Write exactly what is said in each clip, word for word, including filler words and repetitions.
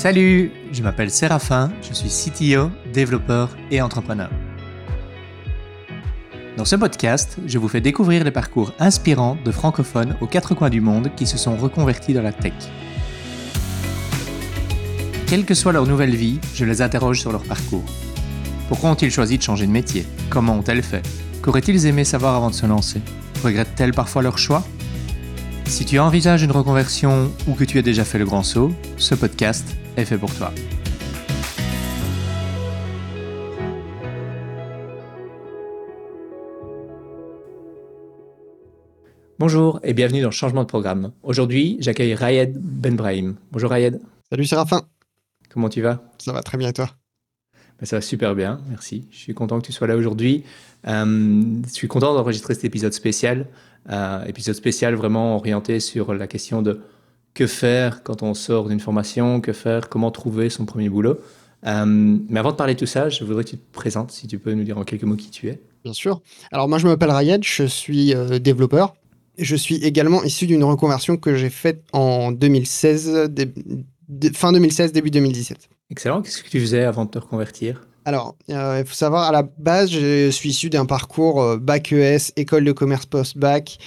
Salut, je m'appelle Séraphin, je suis C T O, développeur et entrepreneur. Dans ce podcast, je vous fais découvrir les parcours inspirants de francophones aux quatre coins du monde qui se sont reconvertis dans la tech. Quelle que soit leur nouvelle vie, je les interroge sur leur parcours. Pourquoi ont-ils choisi de changer de métier? Comment ont-elles fait? Qu'auraient-ils aimé savoir avant de se lancer? Regrettent-elles parfois leur choix? Si tu envisages une reconversion ou que tu as déjà fait le grand saut, ce podcast est fait pour toi. Bonjour et bienvenue dans Changement de Programme. Aujourd'hui, j'accueille Rayed Ben Brahim. Bonjour Rayed. Salut Séraphin. Comment tu vas? Ça va très bien et toi? Ben, ça va super bien, merci. Je suis content que tu sois là aujourd'hui. Euh, je suis content d'enregistrer cet épisode spécial. Euh, épisode spécial vraiment orienté sur la question de que faire quand on sort d'une formation, que faire, comment trouver son premier boulot. Euh, mais avant de parler de tout ça, je voudrais que tu te présentes, si tu peux nous dire en quelques mots qui tu es. Bien sûr. Alors moi, je m'appelle Rayed, je suis euh, développeur. Je suis également issu d'une reconversion que j'ai faite en deux mille seize, dé... fin deux mille seize, début deux mille dix-sept. Excellent. Qu'est-ce que tu faisais avant de te reconvertir? Alors, euh, il faut savoir, à la base, je suis issu d'un parcours euh, bac E S, école de commerce post-bac.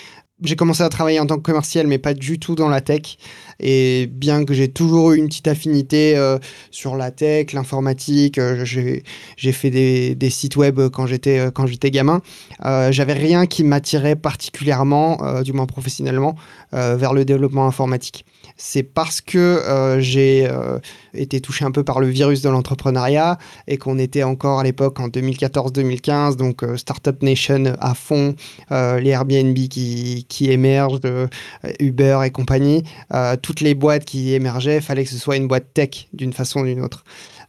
J'ai commencé à travailler en tant que commercial, mais pas du tout dans la tech. Et bien que j'ai toujours eu une petite affinité euh, sur la tech, l'informatique, euh, j'ai, j'ai fait des, des sites web quand j'étais, euh, quand j'étais gamin. Euh, j'avais rien qui m'attirait particulièrement, euh, du moins professionnellement, euh, vers le développement informatique. C'est parce que euh, j'ai euh, été touché un peu par le virus de l'entrepreneuriat et qu'on était encore à l'époque en deux mille quatorze deux mille quinze, donc euh, Startup Nation à fond, euh, les Airbnb qui, qui émergent, euh, Uber et compagnie, euh, toutes les boîtes qui émergeaient, il fallait que ce soit une boîte tech d'une façon ou d'une autre.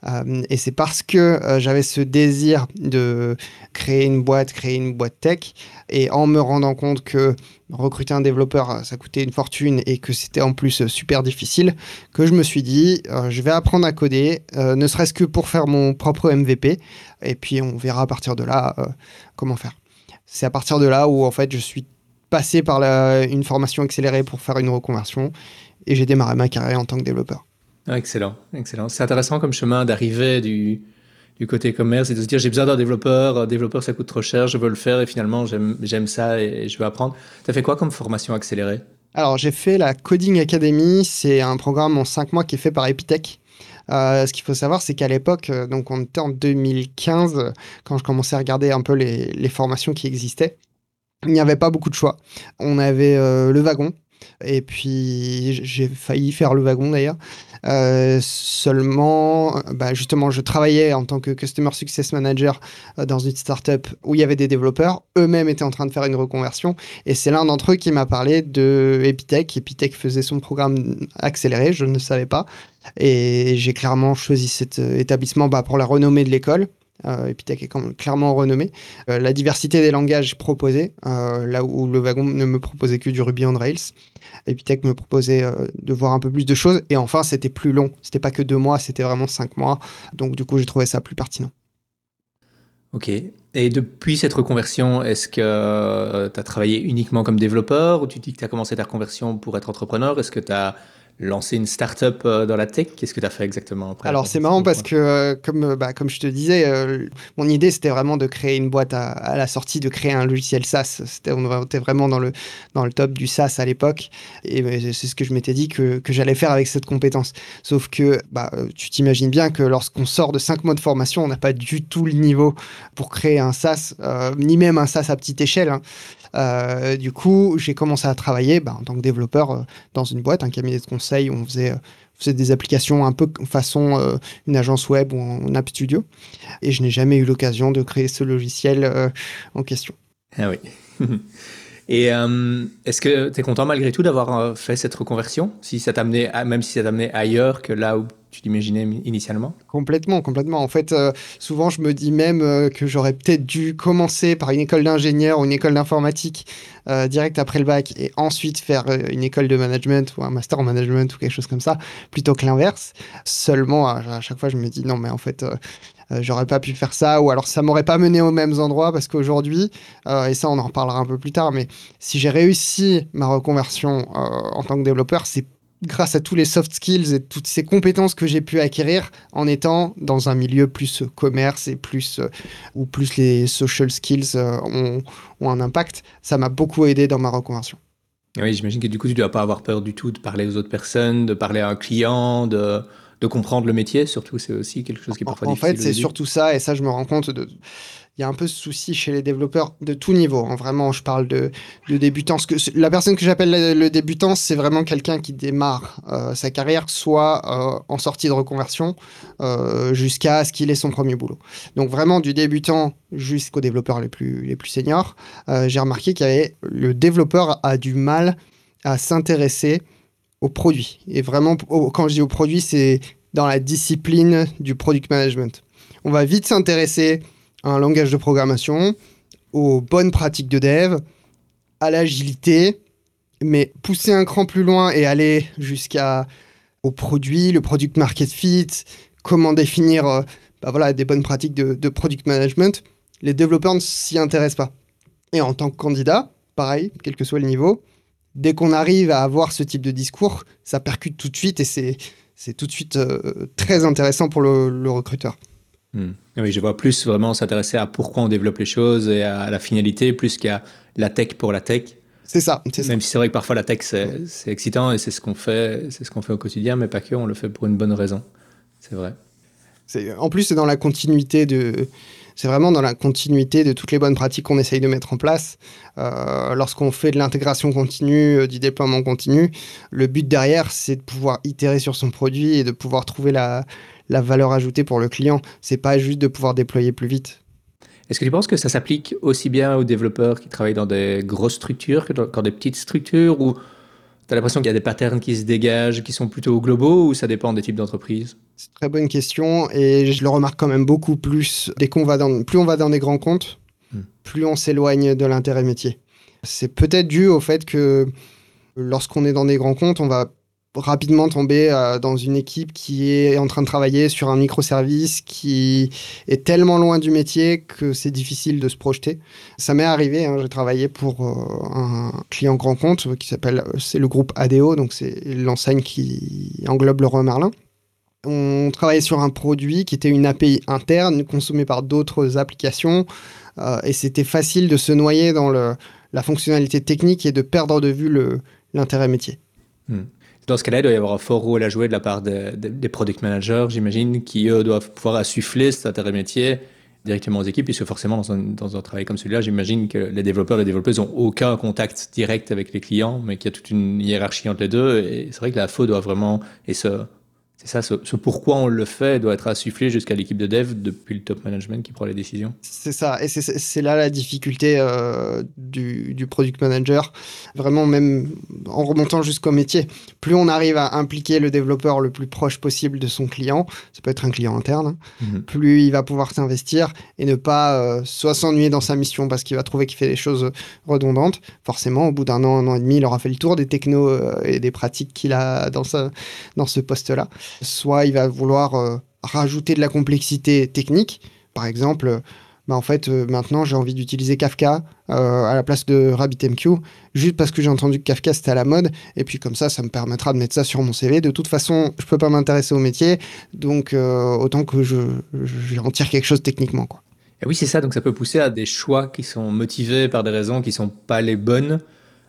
Euh, et c'est parce que euh, j'avais ce désir de créer une boîte, créer une boîte tech, et en me rendant compte que recruter un développeur, ça coûtait une fortune et que c'était en plus super difficile, que je me suis dit, euh, je vais apprendre à coder, euh, ne serait-ce que pour faire mon propre M V P, et puis on verra à partir de là euh, comment faire. C'est à partir de là où en fait je suis passé par la, une formation accélérée pour faire une reconversion, et j'ai démarré ma carrière en tant que développeur. Ah, excellent, excellent. C'est intéressant comme chemin d'arriver du, du côté commerce et de se dire j'ai besoin d'un développeur, un développeur ça coûte trop cher, je veux le faire et finalement j'aime, j'aime ça et, et je veux apprendre. Tu as fait quoi comme formation accélérée? Alors j'ai fait la Coding Academy, c'est un programme en cinq mois qui est fait par Epitech. Euh, ce qu'il faut savoir, c'est qu'à l'époque, donc on était en deux mille quinze, quand je commençais à regarder un peu les, les formations qui existaient, il n'y avait pas beaucoup de choix. On avait euh, Le Wagon. Et puis, j'ai failli faire Le Wagon d'ailleurs. Euh, seulement, bah justement, je travaillais en tant que Customer Success Manager dans une startup où il y avait des développeurs. Eux-mêmes étaient en train de faire une reconversion. Et c'est l'un d'entre eux qui m'a parlé de Epitech. Epitech faisait son programme accéléré, je ne savais pas. Et j'ai clairement choisi cet établissement bah, pour la renommée de l'école. Euh, Epitech est quand même clairement renommée. Euh, la diversité des langages proposés, euh, là où Le Wagon ne me proposait que du Ruby on Rails, Epitech me proposait euh, de voir un peu plus de choses. Et enfin, c'était plus long. C'était pas que deux mois, c'était vraiment cinq mois. Donc du coup, j'ai trouvé ça plus pertinent. Ok. Et depuis cette reconversion, est-ce que euh, tu as travaillé uniquement comme développeur ou tu dis que tu as commencé ta reconversion pour être entrepreneur? Est-ce que tu as lancer une start-up dans la tech, qu'est-ce que tu as fait exactement après? Alors, c'est marrant parce que, euh, comme, bah, comme je te disais, euh, mon idée, c'était vraiment de créer une boîte à, à la sortie, de créer un logiciel SaaS. C'était, on était vraiment dans le, dans le top du SaaS à l'époque. Et bah, c'est ce que je m'étais dit que, que j'allais faire avec cette compétence. Sauf que bah, tu t'imagines bien que lorsqu'on sort de cinq mois de formation, on n'a pas du tout le niveau pour créer un SaaS, euh, ni même un SaaS à petite échelle. Hein. Euh, du coup, j'ai commencé à travailler bah, en tant que développeur euh, dans une boîte, un cabinet de conseil où on faisait, euh, faisait des applications un peu façon euh, une agence web ou un app studio. Et je n'ai jamais eu l'occasion de créer ce logiciel euh, en question. Ah oui. Et euh, est-ce que tu es content malgré tout d'avoir euh, fait cette reconversion, si ça t'amenait à, même si ça t'amenait ailleurs que là où tu l'imaginais initialement? Complètement, complètement. En fait, euh, souvent, je me dis même euh, que j'aurais peut-être dû commencer par une école d'ingénieur ou une école d'informatique euh, direct après le bac et ensuite faire euh, une école de management ou un master en management ou quelque chose comme ça, plutôt que l'inverse. Seulement, à, à chaque fois, je me dis non, mais en fait, euh, euh, j'aurais pas pu faire ça ou alors ça m'aurait pas mené aux mêmes endroits parce qu'aujourd'hui, euh, et ça, on en reparlera un peu plus tard, mais si j'ai réussi ma reconversion euh, en tant que développeur, c'est grâce à tous les soft skills et toutes ces compétences que j'ai pu acquérir en étant dans un milieu plus commerce et plus, euh, où plus les social skills euh, ont, ont un impact, ça m'a beaucoup aidé dans ma reconversion. Oui, j'imagine que du coup, tu ne dois pas avoir peur du tout de parler aux autres personnes, de parler à un client, de, de comprendre le métier, surtout, c'est aussi quelque chose qui est parfois difficile. En fait, c'est surtout ça, et ça, je me rends compte de... Il y a un peu ce souci chez les développeurs de tout niveau. Hein. Vraiment, je parle de, de débutants. Ce que, la personne que j'appelle le, le débutant, c'est vraiment quelqu'un qui démarre euh, sa carrière, soit euh, en sortie de reconversion, euh, jusqu'à ce qu'il ait son premier boulot. Donc vraiment, du débutant jusqu'aux développeurs les plus, les plus seniors, euh, j'ai remarqué qu'il y avait, le développeur a du mal à s'intéresser aux produits. Et vraiment, au, quand je dis aux produits, c'est dans la discipline du product management. On va vite s'intéresser à un langage de programmation, aux bonnes pratiques de dev, à l'agilité, mais pousser un cran plus loin et aller jusqu'à au produit, le product market fit, comment définir euh, bah voilà, des bonnes pratiques de, de product management, les développeurs ne s'y intéressent pas. Et en tant que candidat, pareil, quel que soit le niveau, dès qu'on arrive à avoir ce type de discours, ça percute tout de suite et c'est, c'est tout de suite euh, très intéressant pour le, le recruteur. Hum. Oui, je vois plus vraiment s'intéresser à pourquoi on développe les choses et à la finalité, plus qu'à la tech pour la tech. C'est ça. C'est Même ça. Si c'est vrai que parfois la tech, c'est, ouais. c'est excitant et c'est ce qu'on fait, c'est ce qu'on fait au quotidien, mais pas que, on le fait pour une bonne raison. C'est vrai. C'est, en plus, c'est dans la continuité de... C'est vraiment dans la continuité de toutes les bonnes pratiques qu'on essaye de mettre en place. Euh, lorsqu'on fait de l'intégration continue, euh, du déploiement continu, le but derrière, c'est de pouvoir itérer sur son produit et de pouvoir trouver la, la valeur ajoutée pour le client. C'est pas juste de pouvoir déployer plus vite. Est-ce que tu penses que ça s'applique aussi bien aux développeurs qui travaillent dans des grosses structures que dans, dans des petites structures, ou tu as l'impression qu'il y a des patterns qui se dégagent, qui sont plutôt globaux, ou ça dépend des types d'entreprises ? C'est une très bonne question et je le remarque quand même beaucoup plus. Dès qu'on va dans, plus on va dans des grands comptes, mmh. plus on s'éloigne de l'intérêt métier. C'est peut-être dû au fait que lorsqu'on est dans des grands comptes, on va rapidement tomber euh, dans une équipe qui est en train de travailler sur un microservice qui est tellement loin du métier que c'est difficile de se projeter. Ça m'est arrivé, hein, j'ai travaillé pour euh, un client grand compte qui s'appelle, c'est le groupe Adéo, donc c'est l'enseigne qui englobe Leroy Merlin. On travaillait sur un produit qui était une A P I interne, consommée par d'autres applications, euh, et c'était facile de se noyer dans le, la fonctionnalité technique et de perdre de vue le, l'intérêt métier. Mmh. Dans ce cas-là, il doit y avoir un fort rôle à jouer de la part des, des, des product managers, j'imagine, qui, eux, doivent pouvoir insuffler cet intérêt métier directement aux équipes, puisque forcément, dans un, dans un travail comme celui-là, j'imagine que les développeurs et les développeuses n'ont aucun contact direct avec les clients, mais qu'il y a toute une hiérarchie entre les deux, et c'est vrai que la F O doit vraiment... Et ce, C'est ça, ce, ce pourquoi on le fait doit être insufflé jusqu'à l'équipe de dev depuis le top management qui prend les décisions. C'est ça, et c'est, c'est là la difficulté euh, du, du product manager, vraiment même en remontant jusqu'au métier. Plus on arrive à impliquer le développeur le plus proche possible de son client, ça peut être un client interne, hein, mm-hmm. plus il va pouvoir s'investir et ne pas euh, soit s'ennuyer dans sa mission parce qu'il va trouver qu'il fait des choses redondantes. Forcément, au bout d'un an, un an et demi, il aura fait le tour des technos euh, et des pratiques qu'il a dans, sa, dans ce poste-là. Soit il va vouloir euh, rajouter de la complexité technique. Par exemple, euh, bah en fait, euh, maintenant, j'ai envie d'utiliser Kafka euh, à la place de RabbitMQ, juste parce que j'ai entendu que Kafka, c'était à la mode. Et puis comme ça, ça me permettra de mettre ça sur mon C V. De toute façon, je ne peux pas m'intéresser au métier, donc euh, autant que je, je, j'en tire quelque chose techniquement, quoi. Et oui, c'est ça. Donc ça peut pousser à des choix qui sont motivés par des raisons qui ne sont pas les bonnes.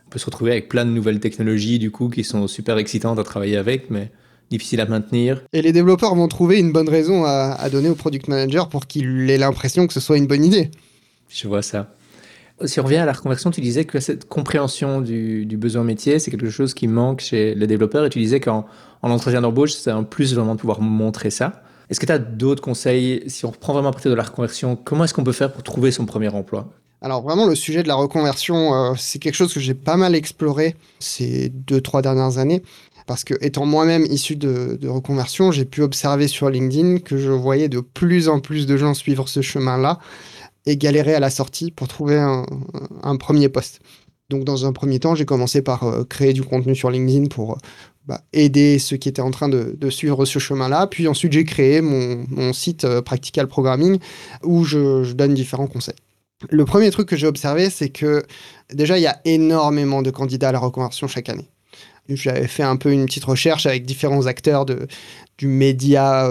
On peut se retrouver avec plein de nouvelles technologies, du coup, qui sont super excitantes à travailler avec, mais... difficile à maintenir. Et les développeurs vont trouver une bonne raison à, à donner au product manager pour qu'il ait l'impression que ce soit une bonne idée. Je vois ça. Si on revient à la reconversion, tu disais que cette compréhension du, du besoin métier, c'est quelque chose qui manque chez les développeurs. Et tu disais qu'en en entretien d'embauche, c'est un plus vraiment de pouvoir montrer ça. Est-ce que tu as d'autres conseils? Si on reprend vraiment à partir de la reconversion, comment est-ce qu'on peut faire pour trouver son premier emploi? Alors vraiment, le sujet de la reconversion, euh, c'est quelque chose que j'ai pas mal exploré ces deux, trois dernières années. Parce que, étant moi-même issu de, de reconversion, j'ai pu observer sur LinkedIn que je voyais de plus en plus de gens suivre ce chemin-là et galérer à la sortie pour trouver un, un premier poste. Donc, dans un premier temps, j'ai commencé par euh, créer du contenu sur LinkedIn pour euh, bah, aider ceux qui étaient en train de, de suivre ce chemin-là. Puis ensuite, j'ai créé mon, mon site euh, Practical Programming où je, je donne différents conseils. Le premier truc que j'ai observé, c'est que déjà, il y a énormément de candidats à la reconversion chaque année. J'avais fait un peu une petite recherche avec différents acteurs de, du média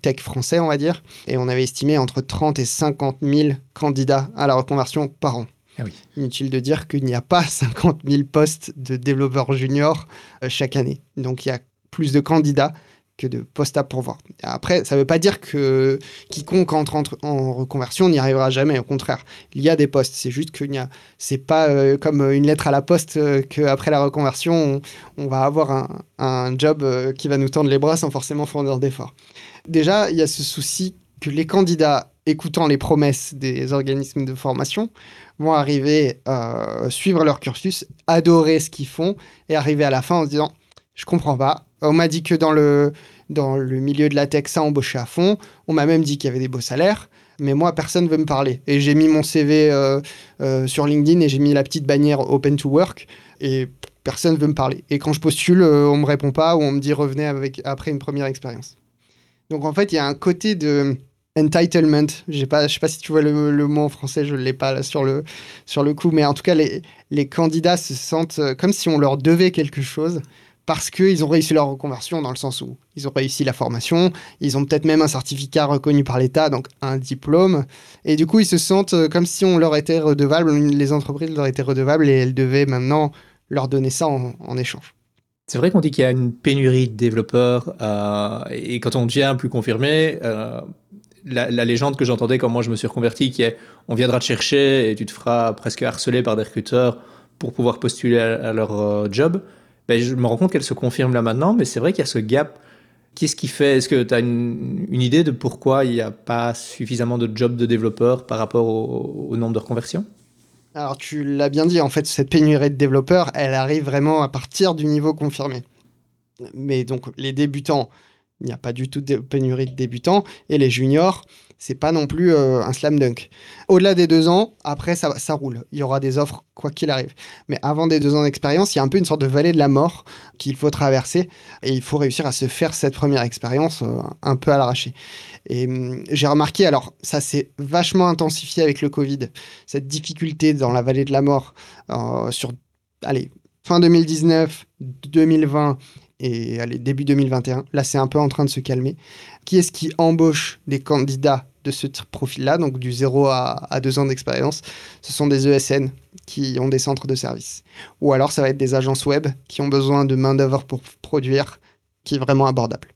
tech français, on va dire. Et on avait estimé entre trente et cinquante mille candidats à la reconversion par an. Ah oui. Inutile de dire qu'il n'y a pas cinquante mille postes de développeurs juniors chaque année. Donc, il y a plus de candidats que de postes à pourvoir. Après, ça ne veut pas dire que quiconque entre, entre en reconversion n'y arrivera jamais. Au contraire, il y a des postes. C'est juste que ce n'est pas euh, comme une lettre à la poste euh, qu'après la reconversion, on, on va avoir un, un job euh, qui va nous tendre les bras sans forcément fournir d'efforts. Déjà, il y a ce souci que les candidats, écoutant les promesses des organismes de formation, vont arriver à euh, suivre leur cursus, adorer ce qu'ils font et arriver à la fin en se disant « je ne comprends pas ». On m'a dit que dans le, dans le milieu de la tech, ça embauchait à fond. On m'a même dit qu'il y avait des beaux salaires. Mais moi, personne ne veut me parler. Et j'ai mis mon C V euh, euh, sur LinkedIn et j'ai mis la petite bannière « Open to work ». Et personne ne veut me parler. Et quand je postule, euh, on ne me répond pas ou on me dit « Revenez avec, après une première expérience ». Donc, en fait, il y a un côté de entitlement. Je ne sais, sais pas si tu vois le, le mot en français. Je ne l'ai pas là sur le, sur le coup. Mais en tout cas, les, les candidats se sentent comme si on leur devait quelque chose. Parce qu'ils ont réussi leur reconversion dans le sens où ils ont réussi la formation, ils ont peut-être même un certificat reconnu par l'État, donc un diplôme. Et du coup, ils se sentent comme si on leur était redevable, les entreprises leur étaient redevables et elles devaient maintenant leur donner ça en, en échange. C'est vrai qu'on dit qu'il y a une pénurie de développeurs euh, et quand on devient plus confirmé, euh, la, la légende que j'entendais quand moi je me suis reconverti qui est « on viendra te chercher et tu te feras presque harceler par des recruteurs pour pouvoir postuler à, à leur euh, job ». Ben, je me rends compte qu'elle se confirme là maintenant, mais c'est vrai qu'il y a ce gap. Qu'est-ce qui fait ? Est-ce que tu as une, une idée de pourquoi il n'y a pas suffisamment de jobs de développeurs par rapport au, au nombre de reconversions ? Alors, tu l'as bien dit, en fait, cette pénurie de développeurs, elle arrive vraiment à partir du niveau confirmé. Mais donc, les débutants, il n'y a pas du tout de pénurie de débutants, et les juniors, c'est pas non plus euh, un slam dunk. Au-delà des deux ans, après, ça, ça roule. Il y aura des offres, quoi qu'il arrive. Mais avant des deux ans d'expérience, il y a un peu une sorte de vallée de la mort qu'il faut traverser. Et il faut réussir à se faire cette première expérience euh, un peu à l'arraché. Et hum, j'ai remarqué, alors, ça s'est vachement intensifié avec le Covid. Cette difficulté dans la vallée de la mort euh, sur, allez, fin deux mille dix-neuf, deux mille vingt... et allez, début deux mille vingt et un, là, c'est un peu en train de se calmer. Qui est-ce qui embauche des candidats de ce profil-là, donc du zéro à, à deux ans d'expérience ? Ce sont des E S N qui ont des centres de services. Ou alors, ça va être des agences web qui ont besoin de main-d'œuvre pour produire, qui est vraiment abordable.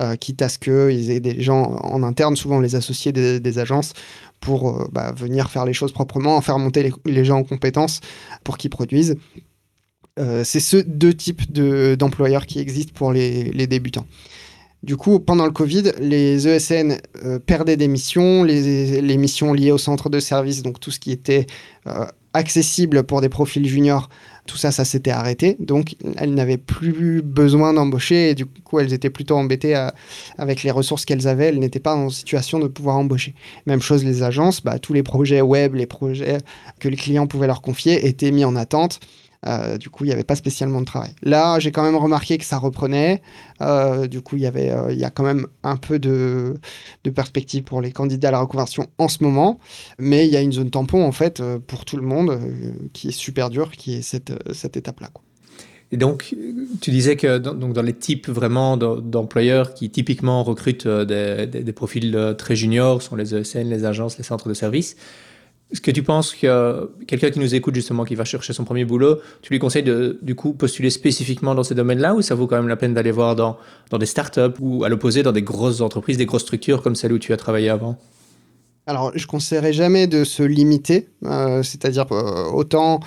Euh, quitte à ce qu'ils aient des gens en interne, souvent les associés des, des agences, pour euh, bah, venir faire les choses proprement, en faire monter les, les gens en compétences pour qu'ils produisent. Euh, c'est ce deux types de, d'employeurs qui existent pour les, les débutants. Du coup, pendant le Covid, les E S N euh, perdaient des missions, les, les missions liées au centre de service, donc tout ce qui était euh, accessible pour des profils juniors, tout ça, ça s'était arrêté. Donc, elles n'avaient plus besoin d'embaucher et du coup, elles étaient plutôt embêtées à, avec les ressources qu'elles avaient. Elles n'étaient pas en situation de pouvoir embaucher. Même chose, les agences, bah, tous les projets web, les projets que les clients pouvaient leur confier étaient mis en attente. Euh, du coup, il n'y avait pas spécialement de travail. Là, j'ai quand même remarqué que ça reprenait. Euh, du coup, il y avait, euh, y a quand même un peu de, de perspective pour les candidats à la reconversion en ce moment. Mais il y a une zone tampon, en fait, pour tout le monde, euh, qui est super dure, qui est cette, cette étape-là, quoi. Et donc, tu disais que dans, donc dans les types vraiment d'employeurs qui typiquement recrutent des, des, des profils très juniors, sont les E S N, les agences, les centres de services. Est-ce que tu penses que quelqu'un qui nous écoute justement, qui va chercher son premier boulot, tu lui conseilles de du coup postuler spécifiquement dans ces domaines-là ou ça vaut quand même la peine d'aller voir dans, dans des startups ou à l'opposé dans des grosses entreprises, des grosses structures comme celle où tu as travaillé avant ? Alors, je ne conseillerais jamais de se limiter, euh, c'est-à-dire euh, autant...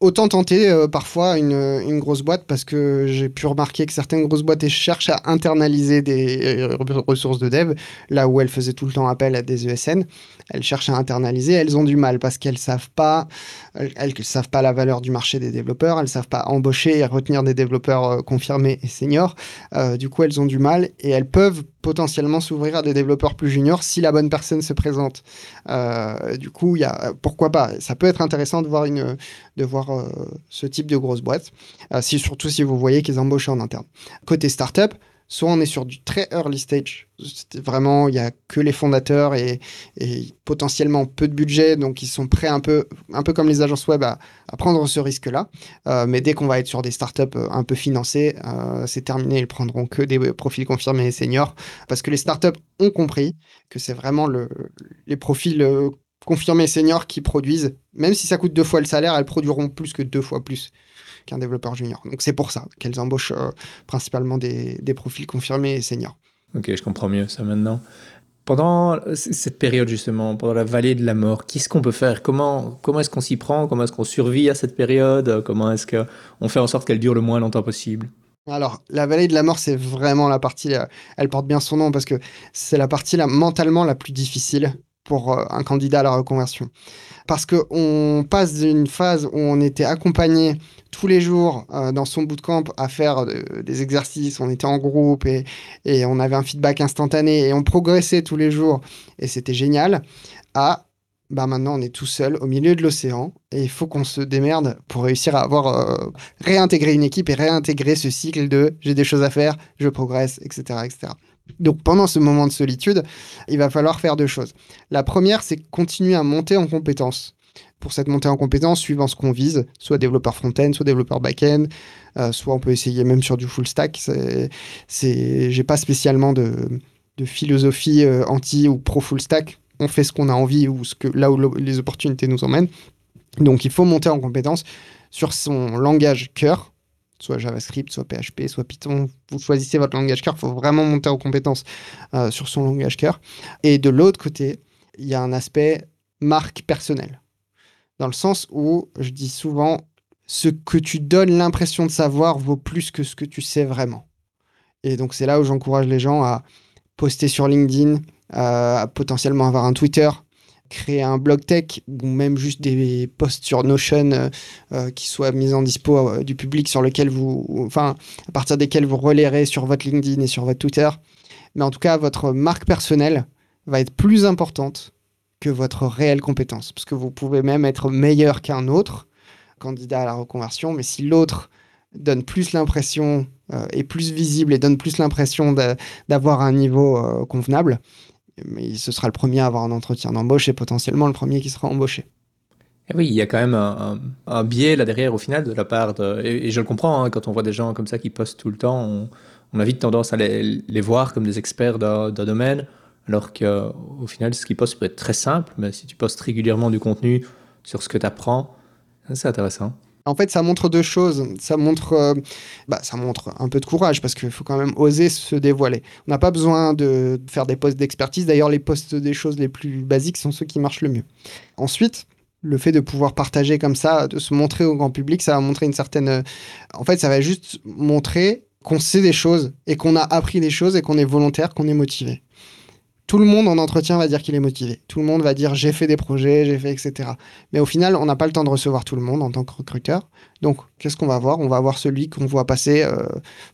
Autant tenter euh, parfois une, une grosse boîte parce que j'ai pu remarquer que certaines grosses boîtes cherchent à internaliser des euh, ressources de dev, là où elles faisaient tout le temps appel à des E S N. Elles cherchent à internaliser, elles ont du mal parce qu'elles savent pas, elles, elles savent pas la valeur du marché des développeurs, elles savent pas embaucher et retenir des développeurs euh, confirmés et seniors. Euh, du coup, elles ont du mal et elles peuvent potentiellement s'ouvrir à des développeurs plus juniors si la bonne personne se présente. Euh, du coup, il y a pourquoi pas. Ça peut être intéressant de voir une, de voir Euh, ce type de grosse boîte, euh, si, surtout si vous voyez qu'ils embauchent en interne. Côté startup, soit on est sur du très early stage. Vraiment, il n'y a que les fondateurs et, et potentiellement peu de budget, donc ils sont prêts un peu, un peu comme les agences web à, à prendre ce risque-là. Euh, mais dès qu'on va être sur des startups un peu financées, euh, c'est terminé, ils prendront que des profils confirmés et seniors, parce que les startups ont compris que c'est vraiment le, les profils confirmés et seniors qui produisent. Même si ça coûte deux fois le salaire, elles produiront plus que deux fois plus qu'un développeur junior. Donc c'est pour ça qu'elles embauchent euh, principalement des, des profils confirmés et seniors. Ok, je comprends mieux ça maintenant. Pendant cette période justement, pendant la vallée de la mort, qu'est-ce qu'on peut faire ? Comment, comment est-ce qu'on s'y prend ? Comment est-ce qu'on survit à cette période ? Comment est-ce qu'on fait en sorte qu'elle dure le moins longtemps possible ? Alors, la vallée de la mort, c'est vraiment la partie, elle porte bien son nom parce que c'est la partie là, mentalement la plus difficile pour un candidat à la reconversion. Parce qu'on passe d'une phase où on était accompagné tous les jours euh, dans son bootcamp à faire de, des exercices, on était en groupe et, et on avait un feedback instantané et on progressait tous les jours et c'était génial, à bah maintenant on est tout seul au milieu de l'océan et il faut qu'on se démerde pour réussir à avoir euh, réintégré une équipe et réintégrer ce cycle de j'ai des choses à faire, je progresse, et cetera, et cetera. Donc pendant ce moment de solitude, il va falloir faire deux choses. La première, c'est continuer à monter en compétences. Pour cette montée en compétences, suivant ce qu'on vise, soit développeur front-end, soit développeur back-end, euh, soit on peut essayer même sur du full stack. C'est, c'est, j'ai pas spécialement de, de philosophie euh, anti ou pro full stack. On fait ce qu'on a envie ou ce que, là où lo- les opportunités nous emmènent. Donc il faut monter en compétences sur son langage cœur, soit JavaScript, soit P H P, soit Python. Vous choisissez votre langage cœur, il faut vraiment monter en compétences euh, sur son langage cœur. Et de l'autre côté, il y a un aspect marque personnelle. Dans le sens où je dis souvent, ce que tu donnes l'impression de savoir vaut plus que ce que tu sais vraiment. Et donc c'est là où j'encourage les gens à poster sur LinkedIn, à potentiellement avoir un Twitter, créer un blog tech ou même juste des posts sur Notion euh, qui soient mis en dispo euh, du public sur lequel vous, enfin à partir desquels vous relayerez sur votre LinkedIn et sur votre Twitter. Mais en tout cas, votre marque personnelle va être plus importante que votre réelle compétence, parce que vous pouvez même être meilleur qu'un autre candidat à la reconversion, mais si l'autre donne plus l'impression, euh, est plus visible et donne plus l'impression de, d'avoir un niveau euh, convenable, ce sera le premier à avoir un entretien d'embauche et potentiellement le premier qui sera embauché. Et oui, il y a quand même un, un, un biais là derrière au final de la part de, et, et je le comprends, hein, quand on voit des gens comme ça qui postent tout le temps, on, on a vite tendance à les, les voir comme des experts d'un, d'un domaine, alors qu'au final, ce qu'ils postent peut être très simple, mais si tu postes régulièrement du contenu sur ce que tu apprends, c'est intéressant. En fait, ça montre deux choses. Ça montre, euh, bah, ça montre un peu de courage, parce qu'il faut quand même oser se dévoiler. On n'a pas besoin de faire des posts d'expertise. D'ailleurs, les posts des choses les plus basiques sont ceux qui marchent le mieux. Ensuite, le fait de pouvoir partager comme ça, de se montrer au grand public, ça va montrer une certaine... En fait, ça va juste montrer qu'on sait des choses et qu'on a appris des choses et qu'on est volontaire, qu'on est motivé. Tout le monde en entretien va dire qu'il est motivé. Tout le monde va dire « j'ai fait des projets, j'ai fait, et cetera » Mais au final, on n'a pas le temps de recevoir tout le monde en tant que recruteur. Donc, qu'est-ce qu'on va avoir ? On va avoir celui qu'on voit passer euh,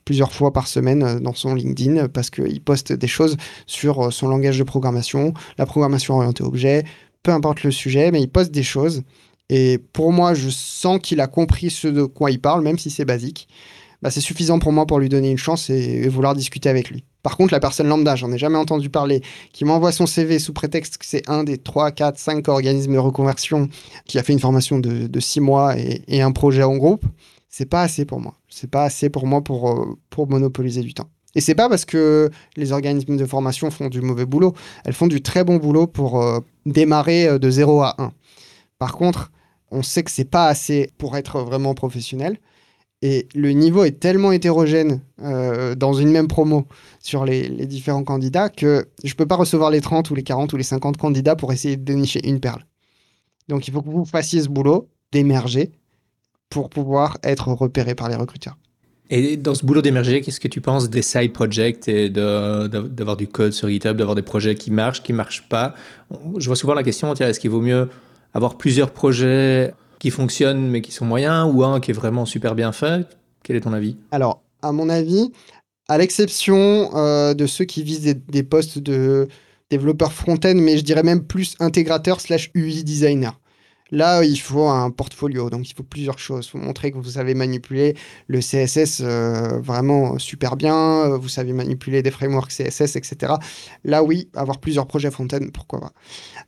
plusieurs fois par semaine euh, dans son LinkedIn parce qu'il poste des choses sur euh, son langage de programmation, la programmation orientée objet, peu importe le sujet, mais il poste des choses. Et pour moi, je sens qu'il a compris ce de quoi il parle, même si c'est basique. Bah, c'est suffisant pour moi pour lui donner une chance et, et vouloir discuter avec lui. Par contre, la personne lambda, j'en ai jamais entendu parler, qui m'envoie son C V sous prétexte que c'est un des trois, quatre, cinq organismes de reconversion qui a fait une formation de, de six mois et, et un projet en groupe, c'est pas assez pour moi. C'est pas assez pour moi pour, pour monopoliser du temps. Et c'est pas parce que les organismes de formation font du mauvais boulot. Elles font du très bon boulot pour euh, démarrer de zéro à un. Par contre, on sait que c'est pas assez pour être vraiment professionnel. Et le niveau est tellement hétérogène euh, dans une même promo sur les, les différents candidats que je ne peux pas recevoir les trente ou les quarante ou les cinquante candidats pour essayer de dénicher une perle. Donc, il faut que vous fassiez ce boulot d'émerger pour pouvoir être repéré par les recruteurs. Et dans ce boulot d'émerger, qu'est-ce que tu penses des side projects et de, de, d'avoir du code sur GitHub, d'avoir des projets qui marchent, qui ne marchent pas ? Je vois souvent la question, tiens, est-ce qu'il vaut mieux avoir plusieurs projets qui fonctionnent mais qui sont moyens, ou un qui est vraiment super bien fait? Quel est ton avis ? Alors, à mon avis, à l'exception euh, de ceux qui visent des, des postes de développeurs front-end, mais je dirais même plus intégrateur slash U I designer. Là, il faut un portfolio, donc il faut plusieurs choses. Il faut montrer que vous savez manipuler le C S S euh, vraiment super bien, vous savez manipuler des frameworks C S S, et cetera. Là, oui, avoir plusieurs projets front-end, pourquoi pas.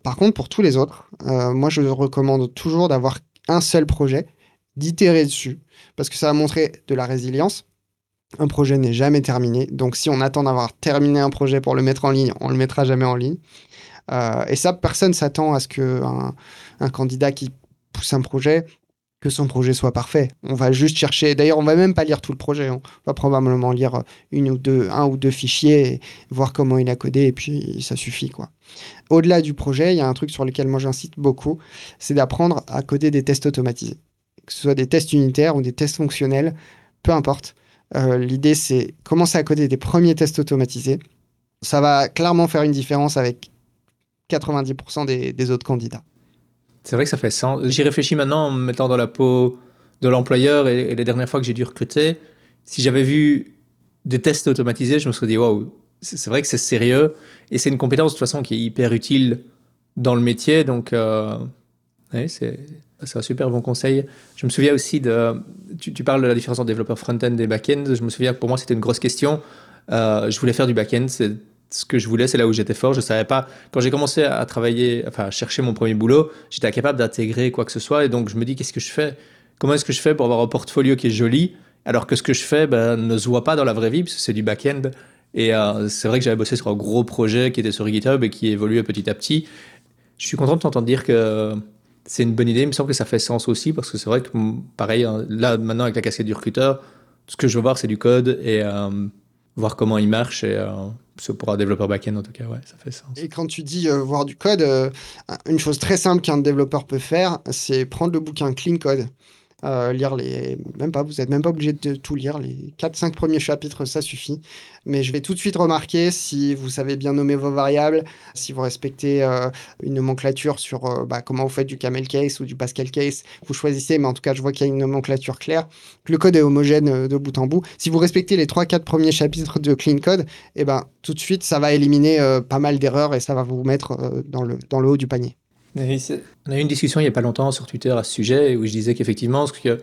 Par contre, pour tous les autres, euh, moi, je recommande toujours d'avoir un seul projet, d'itérer dessus, parce que ça va montrer de la résilience. Un projet n'est jamais terminé, donc si on attend d'avoir terminé un projet pour le mettre en ligne, on ne le mettra jamais en ligne. Euh, et ça, personne ne s'attend à ce qu'un un candidat qui pousse un projet, que son projet soit parfait. On va juste chercher, d'ailleurs on ne va même pas lire tout le projet, on va probablement lire une ou deux, un ou deux fichiers, voir comment il a codé, et puis ça suffit, quoi. Au-delà du projet, il y a un truc sur lequel moi j'insiste beaucoup, c'est d'apprendre à coder des tests automatisés. Que ce soit des tests unitaires ou des tests fonctionnels, peu importe. Euh, l'idée, c'est commencer à coder des premiers tests automatisés. Ça va clairement faire une différence avec quatre-vingt-dix pour cent des, des autres candidats. C'est vrai que ça fait sens. J'y réfléchis maintenant en me mettant dans la peau de l'employeur et, et les dernières fois que j'ai dû recruter, si j'avais vu des tests automatisés, je me serais dit waouh, c'est, c'est vrai que c'est sérieux et c'est une compétence de toute façon qui est hyper utile dans le métier. Donc, euh, ouais, c'est. C'est un super bon conseil. Je me souviens aussi de... Tu, tu parles de la différence entre développeurs front-end et back-end. Je me souviens que pour moi, c'était une grosse question. Euh, je voulais faire du back-end. C'est ce que je voulais, c'est là où j'étais fort. Je ne savais pas... Quand j'ai commencé à travailler, enfin, à chercher mon premier boulot, j'étais incapable d'intégrer quoi que ce soit. Et donc, je me dis, qu'est-ce que je fais ? Comment est-ce que je fais pour avoir un portfolio qui est joli, alors que ce que je fais ben, ne se voit pas dans la vraie vie, parce que c'est du back-end. Et euh, c'est vrai que j'avais bossé sur un gros projet qui était sur GitHub et qui évoluait petit à petit. Je suis content de t'entendre dire que... C'est une bonne idée, il me semble que ça fait sens aussi, parce que c'est vrai que, pareil, là, maintenant, avec la casquette du recruteur, ce que je veux voir, c'est du code et euh, voir comment il marche. Et euh, pour un développeur back-end, en tout cas, ouais, ça fait sens. Et quand tu dis euh, voir du code, euh, une chose très simple qu'un développeur peut faire, c'est prendre le bouquin Clean Code. Euh, lire les... Même pas, vous n'êtes même pas obligé de tout lire, les quatre cinq premiers chapitres, ça suffit. Mais je vais tout de suite remarquer si vous savez bien nommer vos variables, si vous respectez euh, une nomenclature sur euh, bah, comment vous faites du camel case ou du pascal case, vous choisissez, mais en tout cas, je vois qu'il y a une nomenclature claire. Le code est homogène de bout en bout. Si vous respectez les trois quatre premiers chapitres de Clean Code, eh ben, tout de suite, ça va éliminer euh, pas mal d'erreurs et ça va vous mettre euh, dans le, dans le haut du panier. On a eu une discussion il n'y a pas longtemps sur Twitter à ce sujet où je disais qu'effectivement, que,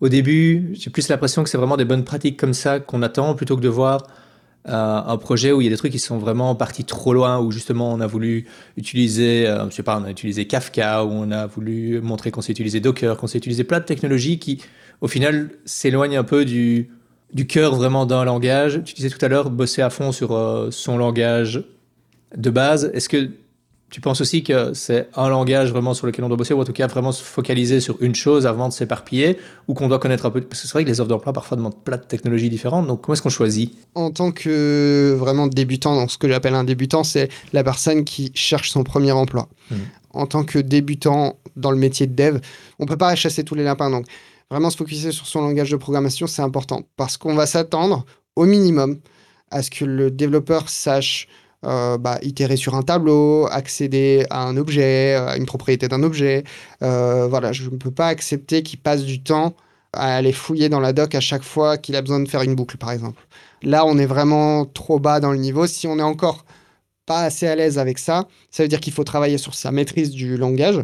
au début, j'ai plus l'impression que c'est vraiment des bonnes pratiques comme ça qu'on attend plutôt que de voir euh, un projet où il y a des trucs qui sont vraiment partis trop loin, où justement on a voulu utiliser, euh, je ne sais pas, on a utilisé Kafka, où on a voulu montrer qu'on sait utiliser Docker, qu'on sait utiliser plein de technologies qui, au final, s'éloignent un peu du, du cœur vraiment d'un langage. Tu disais tout à l'heure bosser à fond sur euh, son langage de base. Est-ce que tu penses aussi que c'est un langage vraiment sur lequel on doit bosser, ou en tout cas vraiment se focaliser sur une chose avant de s'éparpiller, ou qu'on doit connaître un peu... Parce que c'est vrai que les offres d'emploi parfois demandent plein de technologies différentes, donc comment est-ce qu'on choisit ? En tant que vraiment débutant, donc ce que j'appelle un débutant, c'est la personne qui cherche son premier emploi. Mmh. En tant que débutant dans le métier de dev, on ne peut pas chasser tous les lapins, donc vraiment se focaliser sur son langage de programmation, c'est important, parce qu'on va s'attendre au minimum à ce que le développeur sache... Euh, bah, itérer sur un tableau, accéder à un objet, à une propriété d'un objet. Euh, voilà, je ne peux pas accepter qu'il passe du temps à aller fouiller dans la doc à chaque fois qu'il a besoin de faire une boucle, par exemple. Là, on est vraiment trop bas dans le niveau. Si on n'est encore pas assez à l'aise avec ça, ça veut dire qu'il faut travailler sur sa maîtrise du langage.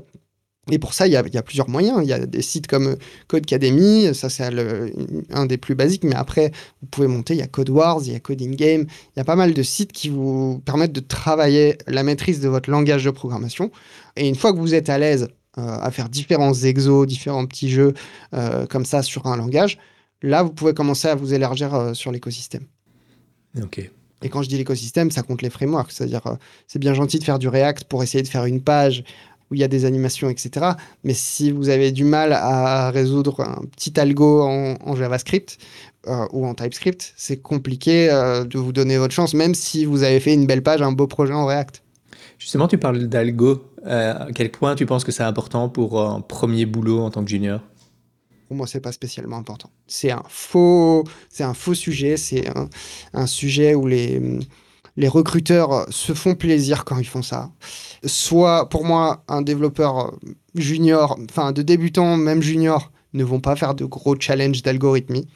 Et pour ça, il y a, il y a plusieurs moyens. Il y a des sites comme Codecademy, ça c'est le, un des plus basiques, mais après, vous pouvez monter, il y a Code Wars, il y a Codingame, il y a pas mal de sites qui vous permettent de travailler la maîtrise de votre langage de programmation. Et une fois que vous êtes à l'aise euh, à faire différents exos, différents petits jeux euh, comme ça sur un langage, là, vous pouvez commencer à vous élargir euh, sur l'écosystème. Ok. Et quand je dis l'écosystème, ça compte les frameworks, c'est-à-dire euh, c'est bien gentil de faire du React pour essayer de faire une page où il y a des animations, et cetera. Mais si vous avez du mal à résoudre un petit algo en, en JavaScript euh, ou en TypeScript, c'est compliqué euh, de vous donner votre chance, même si vous avez fait une belle page, un beau projet en React. Justement, tu parles d'algo. Euh, à quel point tu penses que c'est important pour un premier boulot en tant que junior ? Pour moi, c'est pas spécialement important. C'est un faux, c'est un faux sujet. C'est un, un sujet où les... Les recruteurs se font plaisir quand ils font ça. Soit, pour moi, un développeur junior, enfin de débutants, même junior, ne vont pas faire de gros challenges d'algorithmie.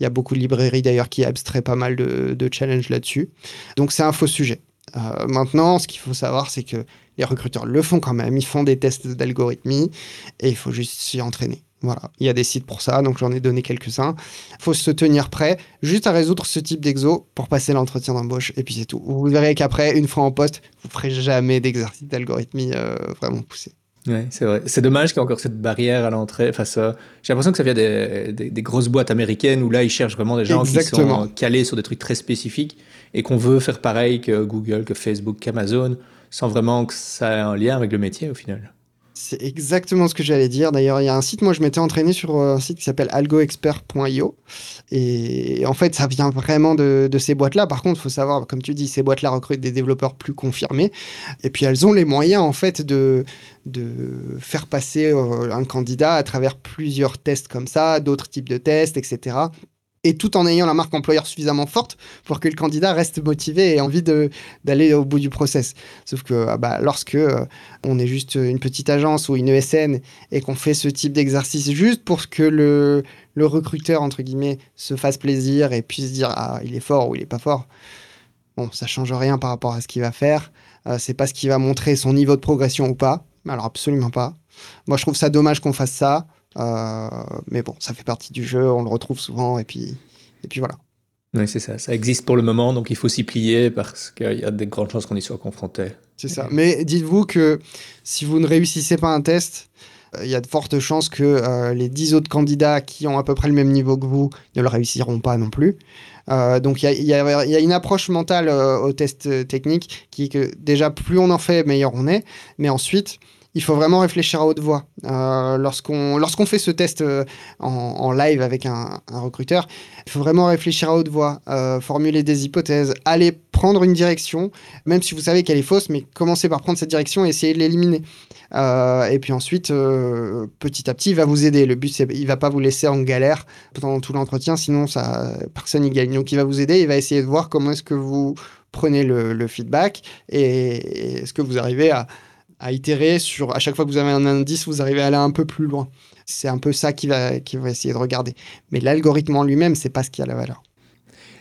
Il y a beaucoup de librairies d'ailleurs qui abstraient pas mal de, de challenges là-dessus. Donc c'est un faux sujet. Euh, maintenant, ce qu'il faut savoir, c'est que les recruteurs le font quand même. Ils font des tests d'algorithmie et il faut juste s'y entraîner. Voilà, il y a des sites pour ça, donc j'en ai donné quelques-uns. Il faut se tenir prêt, juste à résoudre ce type d'exo pour passer l'entretien d'embauche, et puis c'est tout. Vous verrez qu'après, une fois en poste, vous ne ferez jamais d'exercice d'algorithmie euh, vraiment poussé. Oui, c'est vrai. C'est dommage qu'il y ait encore cette barrière à l'entrée. Enfin, ça, j'ai l'impression que ça vient des, des, des grosses boîtes américaines où là, ils cherchent vraiment des gens Exactement. qui sont calés sur des trucs très spécifiques et qu'on veut faire pareil que Google, que Facebook, qu'Amazon, sans vraiment que ça ait un lien avec le métier au final. C'est exactement ce que j'allais dire. D'ailleurs, il y a un site, moi je m'étais entraîné sur un site qui s'appelle algo expert point i o. Et en fait, ça vient vraiment de, de ces boîtes-là. Par contre, il faut savoir, comme tu dis, ces boîtes-là recrutent des développeurs plus confirmés. Et puis, elles ont les moyens, en fait, de, de faire passer euh, un candidat à travers plusieurs tests comme ça, d'autres types de tests, et cetera. Et tout en ayant la marque employeur suffisamment forte pour que le candidat reste motivé et envie de, d'aller au bout du process. Sauf que bah, lorsque euh, on est juste une petite agence ou une E S N et qu'on fait ce type d'exercice juste pour que le, le recruteur, entre guillemets, se fasse plaisir et puisse dire « Ah, il est fort ou il n'est pas fort », bon, ça ne change rien par rapport à ce qu'il va faire. Euh, c'est pas ce qui va montrer son niveau de progression ou pas. Alors absolument pas. Moi, je trouve ça dommage qu'on fasse ça. Euh, mais bon, ça fait partie du jeu, on le retrouve souvent, et puis, et puis voilà. Oui, c'est ça, ça existe pour le moment, donc il faut s'y plier parce qu'il y a de grandes chances qu'on y soit confronté. C'est ça, mais dites-vous que si vous ne réussissez pas un test, il euh, y a de fortes chances que euh, les dix autres candidats qui ont à peu près le même niveau que vous ne le réussiront pas non plus. Euh, donc il y, y, y a une approche mentale euh, au test technique qui est que déjà plus on en fait, meilleur on est, mais ensuite... Il faut vraiment réfléchir à haute voix. Euh, lorsqu'on, lorsqu'on fait ce test euh, en, en live avec un, un recruteur, il faut vraiment réfléchir à haute voix, euh, formuler des hypothèses, aller prendre une direction, même si vous savez qu'elle est fausse, mais commencez par prendre cette direction et essayez de l'éliminer. Euh, et puis ensuite, euh, petit à petit, il va vous aider. Le but, c'est qu'il ne va pas vous laisser en galère pendant tout l'entretien, sinon ça, personne n'y gagne. Donc, il va vous aider, il va essayer de voir comment est-ce que vous prenez le, le feedback et, et est-ce que vous arrivez à... à itérer sur, à chaque fois que vous avez un indice, vous arrivez à aller un peu plus loin. C'est un peu ça qu'il va, qu'il va essayer de regarder. Mais l'algorithme en lui-même, c'est pas ce qui a la valeur.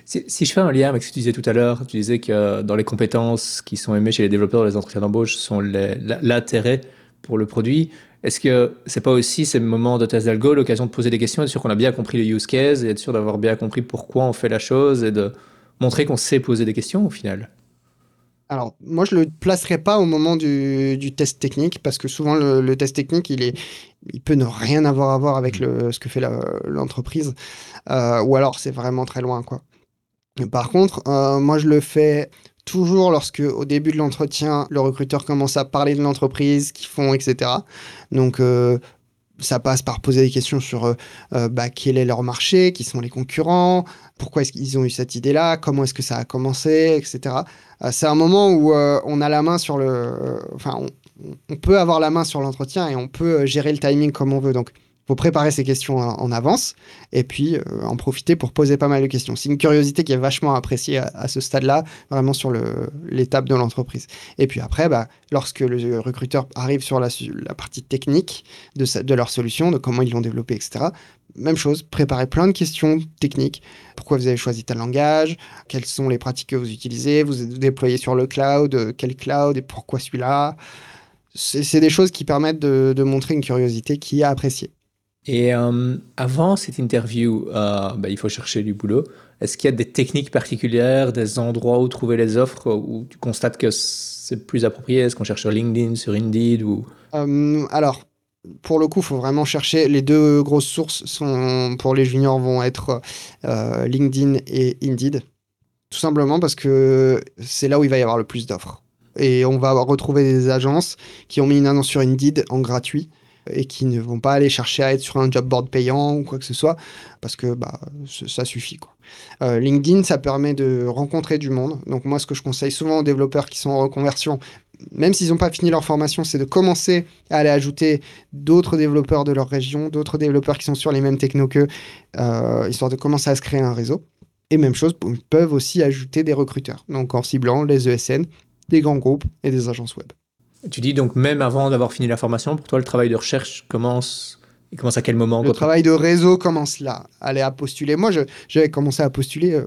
Si, si je fais un lien avec ce que tu disais tout à l'heure, tu disais que dans les compétences qui sont aimées chez les développeurs dans les entretiens d'embauche sont les, l'intérêt pour le produit. Est-ce que c'est pas aussi ces moments de test d'algo l'occasion de poser des questions, être sûr qu'on a bien compris le use case et être sûr d'avoir bien compris pourquoi on fait la chose et de montrer qu'on sait poser des questions au final? Alors, moi, je ne le placerai pas au moment du, du test technique, parce que souvent, le, le test technique, il, est, il peut ne rien avoir à voir avec le, ce que fait la, l'entreprise, euh, ou alors c'est vraiment très loin, quoi. Par contre, euh, moi, je le fais toujours lorsque, au début de l'entretien, le recruteur commence à parler de l'entreprise, qu'ils font, et cetera. Donc, euh, ça passe par poser des questions sur euh, bah, quel est leur marché, qui sont les concurrents, pourquoi est-ce qu'ils ont eu cette idée-là, comment est-ce que ça a commencé, et cetera. Euh, c'est un moment où euh, on a la main sur le... Euh, enfin, on, on peut avoir la main sur l'entretien et on peut gérer le timing comme on veut. Donc, il faut préparer ces questions en, en avance et puis euh, en profiter pour poser pas mal de questions. C'est une curiosité qui est vachement appréciée à, à ce stade-là, vraiment sur le, l'étape de l'entreprise. Et puis après, bah, lorsque le recruteur arrive sur la, la partie technique de, sa, de leur solution, de comment ils l'ont développée, et cetera, même chose, préparez plein de questions techniques. Pourquoi vous avez choisi tel langage? Quelles sont les pratiques que vous utilisez? Vous êtes déployé sur le cloud? Quel cloud? Et pourquoi celui-là? C'est, c'est des choses qui permettent de, de montrer une curiosité qui est appréciée. Et euh, avant cette interview, euh, bah, il faut chercher du boulot. Est-ce qu'il y a des techniques particulières, des endroits où trouver les offres, où tu constates que c'est plus approprié? Est-ce qu'on cherche sur LinkedIn, sur Indeed ou... euh, Alors, pour le coup, il faut vraiment chercher. Les deux grosses sources sont, pour les juniors vont être euh, LinkedIn et Indeed. Tout simplement parce que c'est là où il va y avoir le plus d'offres. Et on va retrouver des agences qui ont mis une annonce sur Indeed en gratuit et qui ne vont pas aller chercher à être sur un job board payant ou quoi que ce soit, parce que bah, ça suffit, quoi. Euh, LinkedIn, ça permet de rencontrer du monde. Donc moi, ce que je conseille souvent aux développeurs qui sont en reconversion, même s'ils n'ont pas fini leur formation, c'est de commencer à aller ajouter d'autres développeurs de leur région, d'autres développeurs qui sont sur les mêmes technos qu'eux, euh, histoire de commencer à se créer un réseau. Et même chose, ils peuvent aussi ajouter des recruteurs, donc en ciblant les E S N, des grands groupes et des agences web. Tu dis donc, même avant d'avoir fini la formation, pour toi, le travail de recherche commence Il commence à quel moment? Le travail de réseau commence là. Aller à postuler. Moi, je, j'avais commencé à postuler euh,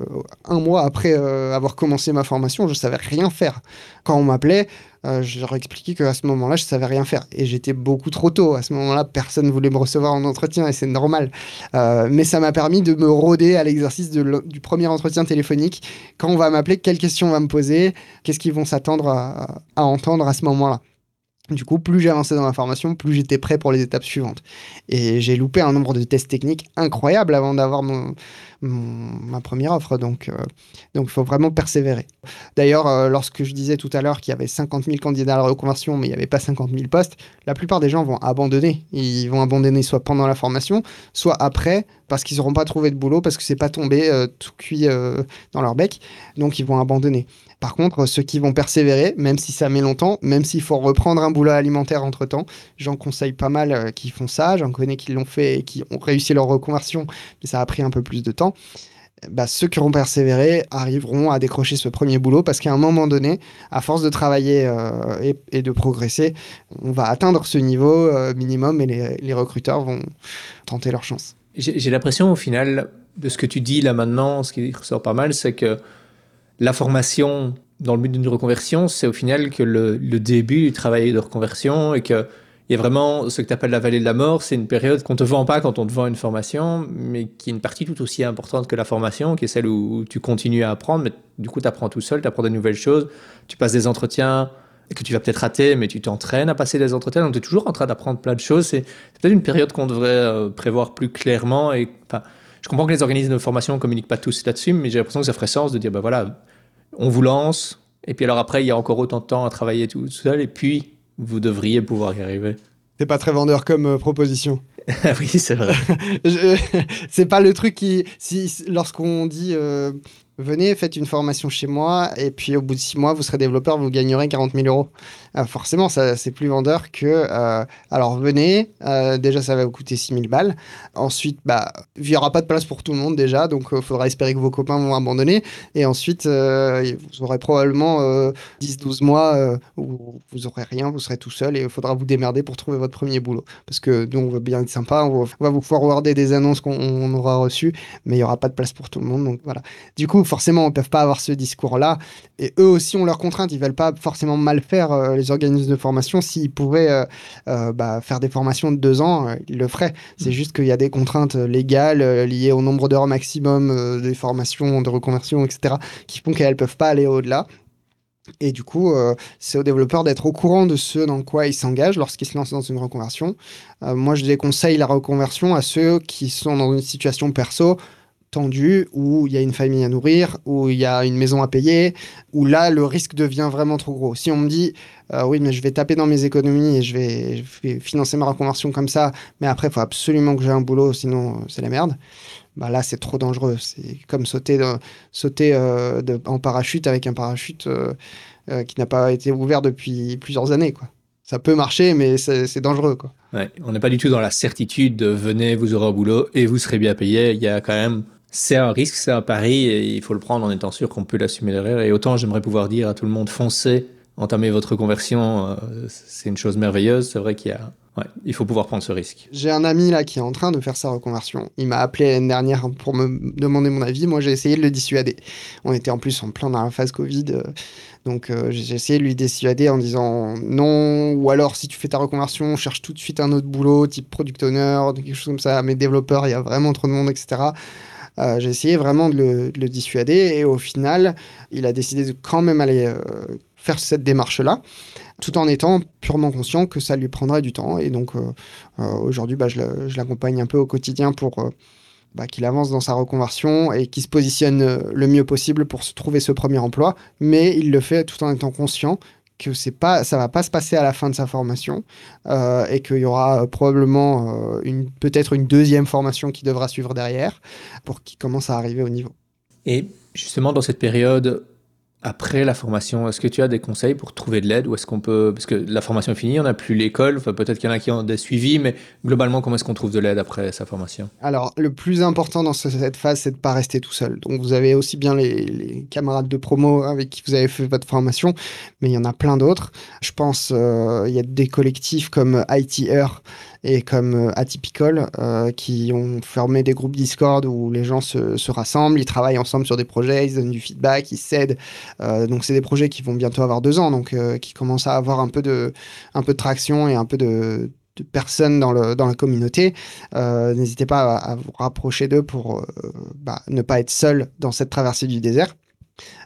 un mois après euh, avoir commencé ma formation. Je ne savais rien faire. Quand on m'appelait, euh, je leur expliquais qu'à ce moment-là, je ne savais rien faire. Et j'étais beaucoup trop tôt. À ce moment-là, personne ne voulait me recevoir en entretien et c'est normal. Euh, mais ça m'a permis de me roder à l'exercice de, du premier entretien téléphonique. Quand on va m'appeler, quelles questions on va me poser? Qu'est-ce qu'ils vont s'attendre à, à entendre à ce moment-là? Du coup, plus j'avançais dans la formation, plus j'étais prêt pour les étapes suivantes. Et j'ai loupé un nombre de tests techniques incroyables avant d'avoir mon, mon, ma première offre. Donc, euh, donc, il faut vraiment persévérer. D'ailleurs, euh, lorsque je disais tout à l'heure qu'il y avait cinquante mille candidats à la reconversion, mais il n'y avait pas cinquante mille postes, la plupart des gens vont abandonner. Ils vont abandonner soit pendant la formation, soit après, parce qu'ils n'auront pas trouvé de boulot, parce que ce n'est pas tombé euh, tout cuit euh, dans leur bec. Donc, ils vont abandonner. Par contre, ceux qui vont persévérer, même si ça met longtemps, même s'il faut reprendre un boulot alimentaire entre-temps, j'en conseille pas mal euh, qui font ça, j'en connais qui l'ont fait et qui ont réussi leur reconversion, mais ça a pris un peu plus de temps, bah, ceux qui auront persévéré arriveront à décrocher ce premier boulot parce qu'à un moment donné, à force de travailler euh, et, et de progresser, on va atteindre ce niveau euh, minimum et les, les recruteurs vont tenter leur chance. J'ai, j'ai l'impression au final de ce que tu dis là maintenant, ce qui ressort pas mal, c'est que la formation dans le but d'une reconversion, c'est au final que le, le début du travail de reconversion et qu'il y a vraiment ce que tu appelles la vallée de la mort, c'est une période qu'on ne te vend pas quand on te vend une formation, mais qui est une partie tout aussi importante que la formation, qui est celle où, où tu continues à apprendre, mais du coup tu apprends tout seul, tu apprends des nouvelles choses, tu passes des entretiens que tu vas peut-être rater, mais tu t'entraînes à passer des entretiens, donc tu es toujours en train d'apprendre plein de choses. C'est, c'est peut-être une période qu'on devrait euh, prévoir plus clairement et... Enfin, je comprends que les organismes de formation ne communiquent pas tous là-dessus, mais j'ai l'impression que ça ferait sens de dire, ben voilà, on vous lance, et puis alors après, il y a encore autant de temps à travailler tout seul, et puis vous devriez pouvoir y arriver. C'est pas très vendeur comme euh, proposition. Oui, c'est vrai. je, c'est pas le truc qui... Si, lorsqu'on dit, euh, venez, faites une formation chez moi, et puis au bout de six mois, vous serez développeur, vous gagnerez quarante mille euros. Euh, forcément, ça, c'est plus vendeur que... Euh, alors, venez, euh, déjà, ça va vous coûter six mille balles. Ensuite, bah, il n'y aura pas de place pour tout le monde, déjà, donc il euh, faudra espérer que vos copains vont abandonner. Et ensuite, euh, vous aurez probablement euh, dix douze mois euh, où vous n'aurez rien, vous serez tout seul, et il faudra vous démerder pour trouver votre premier boulot. Parce que nous, on veut bien être sympa, on va, on va vous forwarder des annonces qu'on on aura reçues, mais il n'y aura pas de place pour tout le monde, donc voilà. Du coup, forcément, on ne peut pas avoir ce discours-là. Et eux aussi ont leurs contraintes. Ils ne veulent pas forcément mal faire euh, les organismes de formation. S'ils pouvaient euh, euh, bah, faire des formations de deux ans, euh, ils le feraient. C'est juste qu'il y a des contraintes légales euh, liées au nombre d'heures maximum euh, des formations, de reconversion, et cetera, qui font qu'elles ne peuvent pas aller au-delà. Et du coup, euh, c'est aux développeurs d'être au courant de ce dans quoi ils s'engagent lorsqu'ils se lancent dans une reconversion. Euh, moi, je déconseille la reconversion à ceux qui sont dans une situation perso tendu, où il y a une famille à nourrir, où il y a une maison à payer, où là, le risque devient vraiment trop gros. Si on me dit, euh, oui, mais je vais taper dans mes économies et je vais, je vais financer ma reconversion comme ça, mais après, il faut absolument que j'ai un boulot, sinon euh, c'est la merde. Bah là, c'est trop dangereux. C'est comme sauter, de, sauter euh, de, en parachute avec un parachute euh, euh, qui n'a pas été ouvert depuis plusieurs années, quoi. Ça peut marcher, mais c'est, c'est dangereux, quoi. Ouais, on n'est pas du tout dans la certitude de venez, vous aurez un boulot et vous serez bien payé. Il y a quand même... C'est un risque, c'est un pari et il faut le prendre en étant sûr qu'on peut l'assumer derrière. Et autant j'aimerais pouvoir dire à tout le monde, foncez, entamez votre reconversion, euh, c'est une chose merveilleuse. C'est vrai qu'il y a... ouais, il faut pouvoir prendre ce risque. J'ai un ami là qui est en train de faire sa reconversion. Il m'a appelé l'année dernière pour me demander mon avis. Moi, j'ai essayé de le dissuader. On était en plus en plein dans la phase Covid. Euh, donc, euh, j'ai essayé de lui dissuader en disant non. Ou alors, si tu fais ta reconversion, cherche tout de suite un autre boulot, type product owner, quelque chose comme ça. Mais développeur, il y a vraiment trop de monde, et cetera. Euh, j'ai essayé vraiment de le, de le dissuader et au final, il a décidé de quand même aller euh, faire cette démarche-là, tout en étant purement conscient que ça lui prendrait du temps. Et donc, euh, euh, aujourd'hui, bah, je, le, je l'accompagne un peu au quotidien pour euh, bah, qu'il avance dans sa reconversion et qu'il se positionne le mieux possible pour se trouver ce premier emploi. Mais il le fait tout en étant conscient que c'est pas, ça ne va pas se passer à la fin de sa formation euh, et qu'il y aura euh, probablement euh, une, peut-être une deuxième formation qui devra suivre derrière pour qu'il commence à arriver au niveau. Et justement, dans cette période après la formation, est-ce que tu as des conseils pour trouver de l'aide ou est-ce qu'on peut... Parce que la formation est finie, on n'a plus l'école, enfin, peut-être qu'il y en a qui ont des suivis, mais globalement, comment est-ce qu'on trouve de l'aide après sa formation? Alors, le plus important dans ce, cette phase, c'est de ne pas rester tout seul. Donc, vous avez aussi bien les, les camarades de promo avec qui vous avez fait votre formation, mais il y en a plein d'autres. Je pense qu'il euh, y a des collectifs comme ITHeure et comme Atypical euh, qui ont formé des groupes Discord où les gens se, se rassemblent, ils travaillent ensemble sur des projets, ils donnent du feedback, ils s'aident. Euh, donc c'est des projets qui vont bientôt avoir deux ans, donc euh, qui commencent à avoir un peu de, un peu de traction et un peu de... de personnes dans, le, dans la communauté. Euh, n'hésitez pas à, à vous rapprocher d'eux pour euh, bah, ne pas être seul dans cette traversée du désert.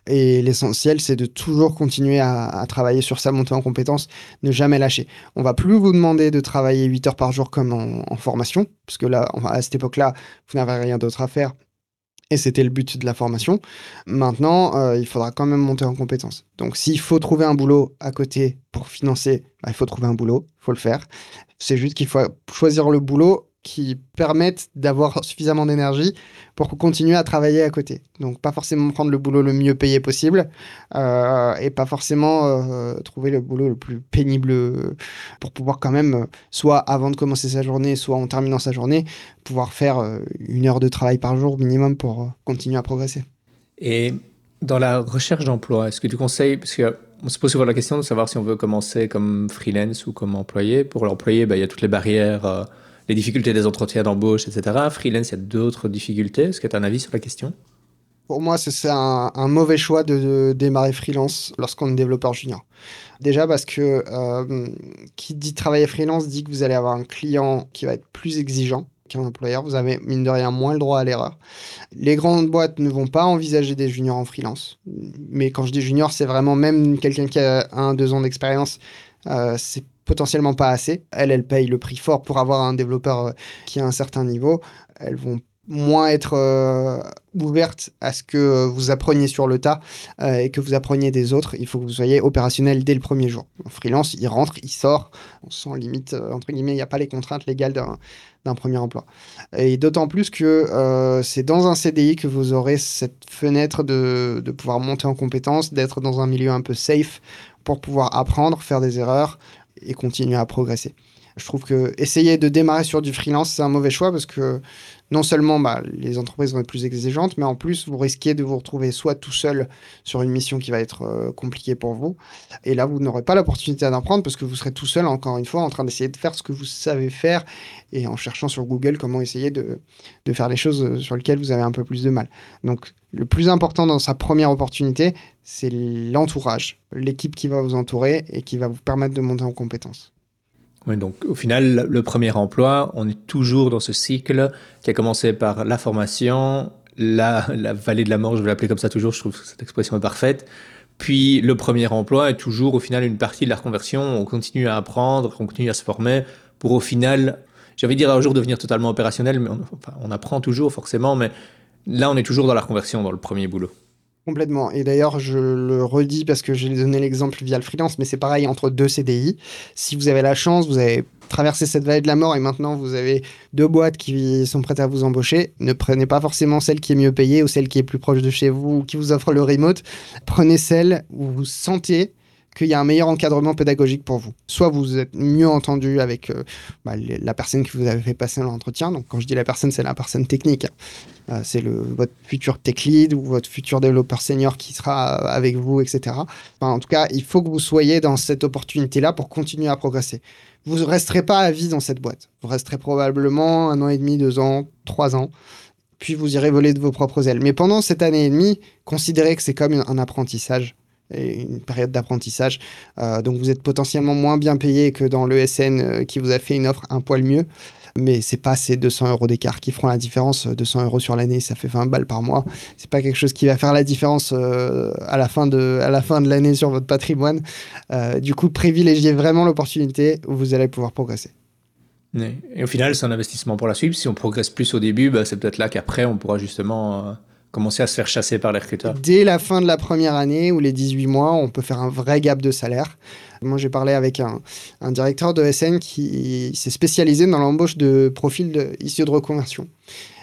Et l'essentiel, c'est de toujours continuer à, à travailler sur sa montée en compétences, ne jamais lâcher. On ne va plus vous demander de travailler huit heures par jour comme en, en formation, parce que là, à cette époque-là, vous n'avez rien d'autre à faire. Et c'était le but de la formation. Maintenant, euh, il faudra quand même monter en compétences. Donc, s'il faut trouver un boulot à côté pour financer, bah, il faut trouver un boulot, il faut le faire. C'est juste qu'il faut choisir le boulot qui permette d'avoir suffisamment d'énergie pour continuer à travailler à côté. Donc, pas forcément prendre le boulot le mieux payé possible euh, et pas forcément euh, trouver le boulot le plus pénible pour pouvoir quand même, soit avant de commencer sa journée, soit en terminant sa journée, pouvoir faire une heure de travail par jour minimum pour continuer à progresser. Et dans la recherche d'emploi, est-ce que tu conseilles... Parce que... On se pose souvent la question de savoir si on veut commencer comme freelance ou comme employé. Pour l'employé, bah, il y a toutes les barrières, euh, les difficultés des entretiens d'embauche, et cetera. Freelance, il y a d'autres difficultés. Est-ce que tu as un avis sur la question ? Pour moi, c'est un, un mauvais choix de, de démarrer freelance lorsqu'on est développeur junior. Déjà parce que euh, qui dit travailler freelance dit que vous allez avoir un client qui va être plus exigeant qu'un employeur. Vous avez, mine de rien, moins le droit à l'erreur. Les grandes boîtes ne vont pas envisager des juniors en freelance. Mais quand je dis junior, c'est vraiment même quelqu'un qui a un, deux ans d'expérience, euh, c'est potentiellement pas assez. Elles, elles payent le prix fort pour avoir un développeur qui a un certain niveau. Elles vont moins être euh, ouvertes à ce que vous appreniez sur le tas euh, et que vous appreniez des autres. Il faut que vous soyez opérationnel dès le premier jour. En freelance, il rentre, il sort, sans limite, euh, entre guillemets, il n'y a pas les contraintes légales d'un d'un premier emploi. Et d'autant plus que euh, c'est dans un C D I que vous aurez cette fenêtre de, de pouvoir monter en compétences, d'être dans un milieu un peu safe pour pouvoir apprendre, faire des erreurs et continuer à progresser. Je trouve que essayer de démarrer sur du freelance, c'est un mauvais choix parce que non seulement bah, les entreprises vont être plus exigeantes, mais en plus, vous risquez de vous retrouver soit tout seul sur une mission qui va être euh, compliquée pour vous. Et là, vous n'aurez pas l'opportunité d'apprendre parce que vous serez tout seul, encore une fois, en train d'essayer de faire ce que vous savez faire et en cherchant sur Google comment essayer de, de faire les choses sur lesquelles vous avez un peu plus de mal. Donc, le plus important dans sa première opportunité, c'est l'entourage, l'équipe qui va vous entourer et qui va vous permettre de monter en compétences. Oui, donc au final, le premier emploi, on est toujours dans ce cycle qui a commencé par la formation, la, la vallée de la mort, je vais l'appeler comme ça toujours, je trouve que cette expression est parfaite. Puis le premier emploi est toujours au final une partie de la reconversion, on continue à apprendre, on continue à se former pour au final, j'ai envie de dire un jour devenir totalement opérationnel, mais on, enfin, on apprend toujours forcément, mais là on est toujours dans la reconversion, dans le premier boulot. Complètement. Et d'ailleurs, je le redis parce que j'ai donné l'exemple via le freelance, mais c'est pareil entre deux C D I. Si vous avez la chance, vous avez traversé cette vallée de la mort et maintenant vous avez deux boîtes qui sont prêtes à vous embaucher, ne prenez pas forcément celle qui est mieux payée ou celle qui est plus proche de chez vous ou qui vous offre le remote. Prenez celle où vous sentez qu'il y a un meilleur encadrement pédagogique pour vous. Soit vous êtes mieux entendu avec euh, bah, la personne qui vous avait fait passer l'entretien. Donc, quand je dis la personne, c'est la personne technique. Hein. Euh, c'est le, votre futur tech lead ou votre futur développeur senior qui sera avec vous, et cetera. Enfin, en tout cas, il faut que vous soyez dans cette opportunité-là pour continuer à progresser. Vous ne resterez pas à vie dans cette boîte. Vous resterez probablement un an et demi, deux ans, trois ans. Puis, vous irez voler de vos propres ailes. Mais pendant cette année et demie, considérez que c'est comme un apprentissage. Et une période d'apprentissage. Euh, donc, vous êtes potentiellement moins bien payé que dans l'E S N qui vous a fait une offre un poil mieux. Mais ce n'est pas ces deux cents euros d'écart qui feront la différence. deux cents euros sur l'année, ça fait vingt balles par mois. Ce n'est pas quelque chose qui va faire la différence euh, à la fin de, à la fin de l'année sur votre patrimoine. Euh, du coup, privilégiez vraiment l'opportunité où vous allez pouvoir progresser. Et au final, c'est un investissement pour la suite. Si on progresse plus au début, bah, c'est peut-être là qu'après, on pourra justement... Euh... commencer à se faire chasser par les recruteurs. Dès la fin de la première année ou les dix-huit mois, on peut faire un vrai gap de salaire. Moi, j'ai parlé avec un, un directeur de S N qui s'est spécialisé dans l'embauche de profils de, issus de reconversion.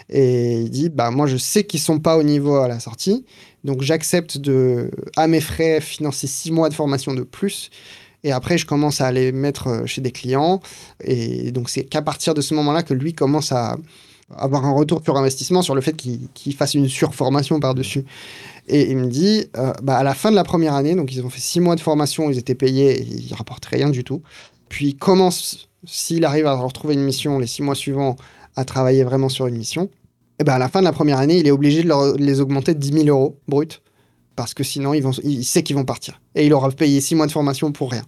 Et il dit, bah, moi, je sais qu'ils ne sont pas au niveau à la sortie, donc j'accepte de, à mes frais, financer six mois de formation de plus. Et après, je commence à les mettre chez des clients. Et donc, c'est qu'à partir de ce moment-là que lui commence à... avoir un retour sur investissement sur le fait qu'il, qu'il fasse une surformation par-dessus. Et il me dit, euh, bah à la fin de la première année, donc ils ont fait six mois de formation, ils étaient payés, et ils ne rapportent rien du tout. Puis ils commencent s'il arrive à retrouver une mission les six mois suivants, à travailler vraiment sur une mission, et ben à la fin de la première année, il est obligé de leur, les augmenter de dix mille euros brut, parce que sinon, ils vont, il sait qu'ils vont partir. Et il aura payé six mois de formation pour rien.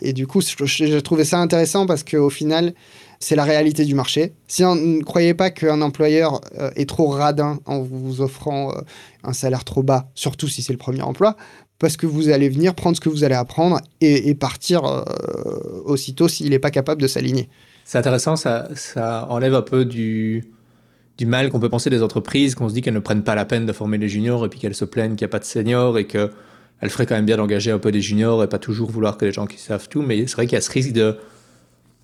Et du coup, j'ai trouvé ça intéressant parce qu'au final, c'est la réalité du marché. Si on ne croyez pas qu'un employeur euh, est trop radin en vous offrant euh, un salaire trop bas, surtout si c'est le premier emploi, parce que vous allez venir prendre ce que vous allez apprendre et, et partir euh, aussitôt s'il n'est pas capable de s'aligner. C'est intéressant, ça, ça enlève un peu du, du mal qu'on peut penser des entreprises, qu'on se dit qu'elles ne prennent pas la peine de former les juniors et puis qu'elles se plaignent qu'il n'y a pas de seniors et que elle ferait quand même bien d'engager un peu des juniors et pas toujours vouloir que les gens qui savent tout. Mais c'est vrai qu'il y a ce risque de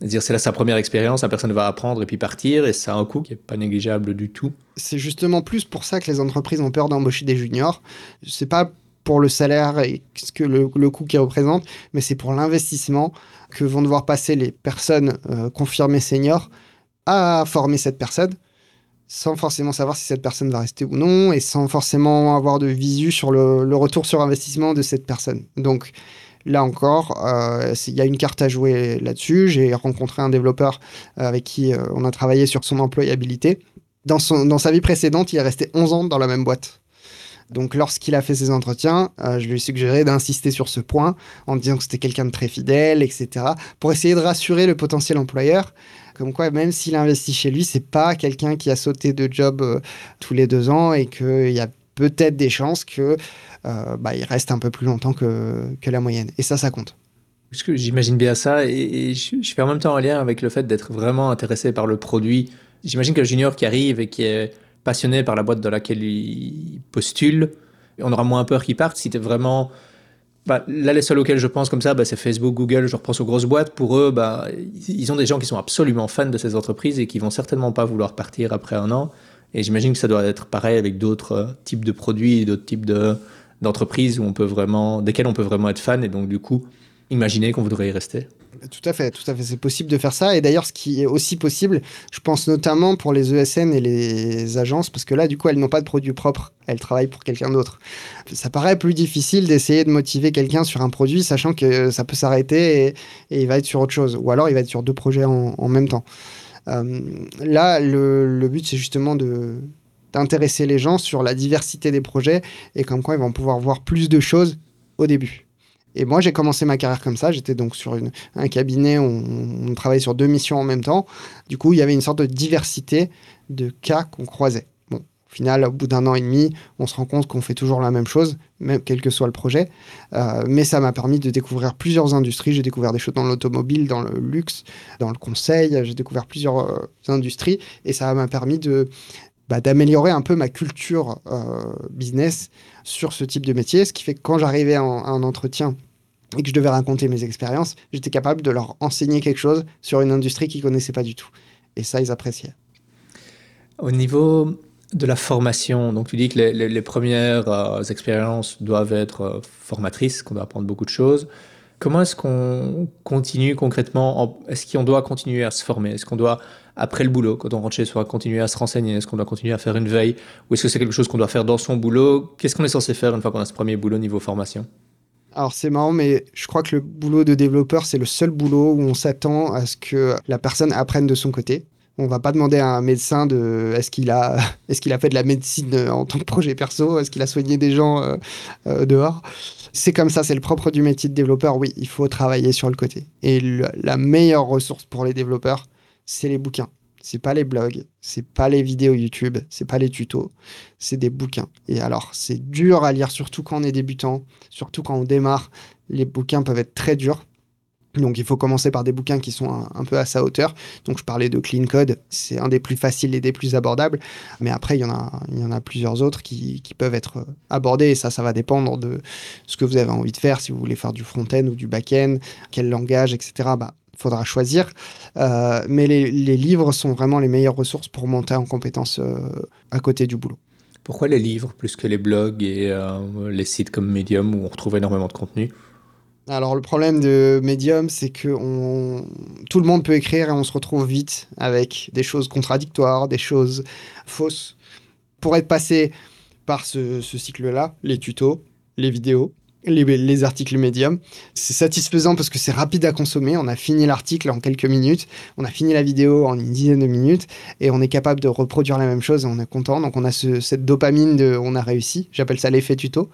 dire c'est là sa première expérience, la personne va apprendre et puis partir, et ça a un coût qui n'est pas négligeable du tout. C'est justement plus pour ça que les entreprises ont peur d'embaucher des juniors. C'est pas pour le salaire et ce que le, le coût qu'il représente, mais c'est pour l'investissement que vont devoir passer les personnes euh, confirmées seniors à former cette personne, sans forcément savoir si cette personne va rester ou non, et sans forcément avoir de visu sur le, le retour sur investissement de cette personne. Donc là encore, euh, il y a une carte à jouer là-dessus. J'ai rencontré un développeur avec qui euh, on a travaillé sur son employabilité. Dans, son, dans sa vie précédente, il est resté onze ans dans la même boîte. Donc lorsqu'il a fait ses entretiens, euh, je lui ai suggéré d'insister sur ce point en disant que c'était quelqu'un de très fidèle, et cetera, pour essayer de rassurer le potentiel employeur. Comme quoi, même s'il investit chez lui, c'est pas quelqu'un qui a sauté de job euh, tous les deux ans et qu'il y a peut-être des chances qu'il euh, bah, reste un peu plus longtemps que, que la moyenne. Et ça, ça compte. Parce que j'imagine bien ça. Et, et je, je fais en même temps un lien avec le fait d'être vraiment intéressé par le produit. J'imagine que le junior qui arrive et qui est passionné par la boîte dans laquelle il postule, on aura moins peur qu'il parte si tu es vraiment... Bah, là, les seuls auxquels je pense comme ça, bah, c'est Facebook, Google, je repense aux grosses boîtes. Pour eux, bah, ils ont des gens qui sont absolument fans de ces entreprises et qui vont certainement pas vouloir partir après un an. Et j'imagine que ça doit être pareil avec d'autres types de produits et d'autres types de, d'entreprises où on peut vraiment, desquelles on peut vraiment être fan et donc du coup, imaginer qu'on voudrait y rester. Tout à fait, tout à fait. C'est possible de faire ça. Et d'ailleurs, ce qui est aussi possible, je pense notamment pour les E S N et les agences, parce que là, du coup, elles n'ont pas de produit propre. Elles travaillent pour quelqu'un d'autre. Ça paraît plus difficile d'essayer de motiver quelqu'un sur un produit, sachant que ça peut s'arrêter et, et il va être sur autre chose. Ou alors, il va être sur deux projets en, en même temps. Euh, là, le, le but, c'est justement de... d'intéresser les gens sur la diversité des projets et comme quoi ils vont pouvoir voir plus de choses au début. Et moi, j'ai commencé ma carrière comme ça. J'étais donc sur une, un cabinet où on, on travaillait sur deux missions en même temps. Du coup, il y avait une sorte de diversité de cas qu'on croisait. Bon, au final, au bout d'un an et demi, on se rend compte qu'on fait toujours la même chose, même quel que soit le projet. Euh, mais ça m'a permis de découvrir plusieurs industries. J'ai découvert des choses dans l'automobile, dans le luxe, dans le conseil. J'ai découvert plusieurs euh, industries et ça m'a permis de... Bah, d'améliorer un peu ma culture euh, business sur ce type de métier, ce qui fait que quand j'arrivais à un entretien et que je devais raconter mes expériences, j'étais capable de leur enseigner quelque chose sur une industrie qu'ils ne connaissaient pas du tout. Et ça, ils appréciaient. Au niveau de la formation, donc tu dis que les, les, les premières euh, expériences doivent être euh, formatrices, qu'on doit apprendre beaucoup de choses. Comment est-ce qu'on continue concrètement en... Est-ce qu'on doit continuer à se former? Est-ce qu'on doit, après le boulot, quand on rentre chez soi, continuer à se renseigner? Est-ce qu'on doit continuer à faire une veille? Ou est-ce que c'est quelque chose qu'on doit faire dans son boulot? Qu'est-ce qu'on est censé faire une fois qu'on a ce premier boulot niveau formation? Alors c'est marrant, mais je crois que le boulot de développeur, c'est le seul boulot où on s'attend à ce que la personne apprenne de son côté. On ne va pas demander à un médecin de, est-ce qu'il a, est-ce qu'il a fait de la médecine en tant que projet perso, est-ce qu'il a soigné des gens euh, euh, dehors. C'est comme ça, c'est le propre du métier de développeur. Oui, il faut travailler sur le côté. Et le, la meilleure ressource pour les développeurs, c'est les bouquins. C'est pas les blogs, c'est pas les vidéos YouTube, c'est pas les tutos, c'est des bouquins. Et alors, c'est dur à lire, surtout quand on est débutant, surtout quand on démarre. Les bouquins peuvent être très durs. Donc, il faut commencer par des bouquins qui sont un, un peu à sa hauteur. Donc, je parlais de Clean Code. C'est un des plus faciles et des plus abordables. Mais après, il y en a, il y en a plusieurs autres qui, qui peuvent être abordés. Et ça, ça va dépendre de ce que vous avez envie de faire. Si vous voulez faire du front-end ou du back-end, quel langage, et cetera, bah, faudra choisir. Euh, mais les, les livres sont vraiment les meilleures ressources pour monter en compétences euh, à côté du boulot. Pourquoi les livres plus que les blogs et euh, les sites comme Medium où on retrouve énormément de contenu ? Alors, le problème de Medium, c'est que on... tout le monde peut écrire et on se retrouve vite avec des choses contradictoires, des choses fausses. Pour être passé par ce, ce cycle-là, les tutos, les vidéos, les, les articles Medium. C'est satisfaisant parce que c'est rapide à consommer. On a fini l'article en quelques minutes. On a fini la vidéo en une dizaine de minutes. Et on est capable de reproduire la même chose et on est content. Donc, on a ce, cette dopamine de « on a réussi ». J'appelle ça l'effet tuto.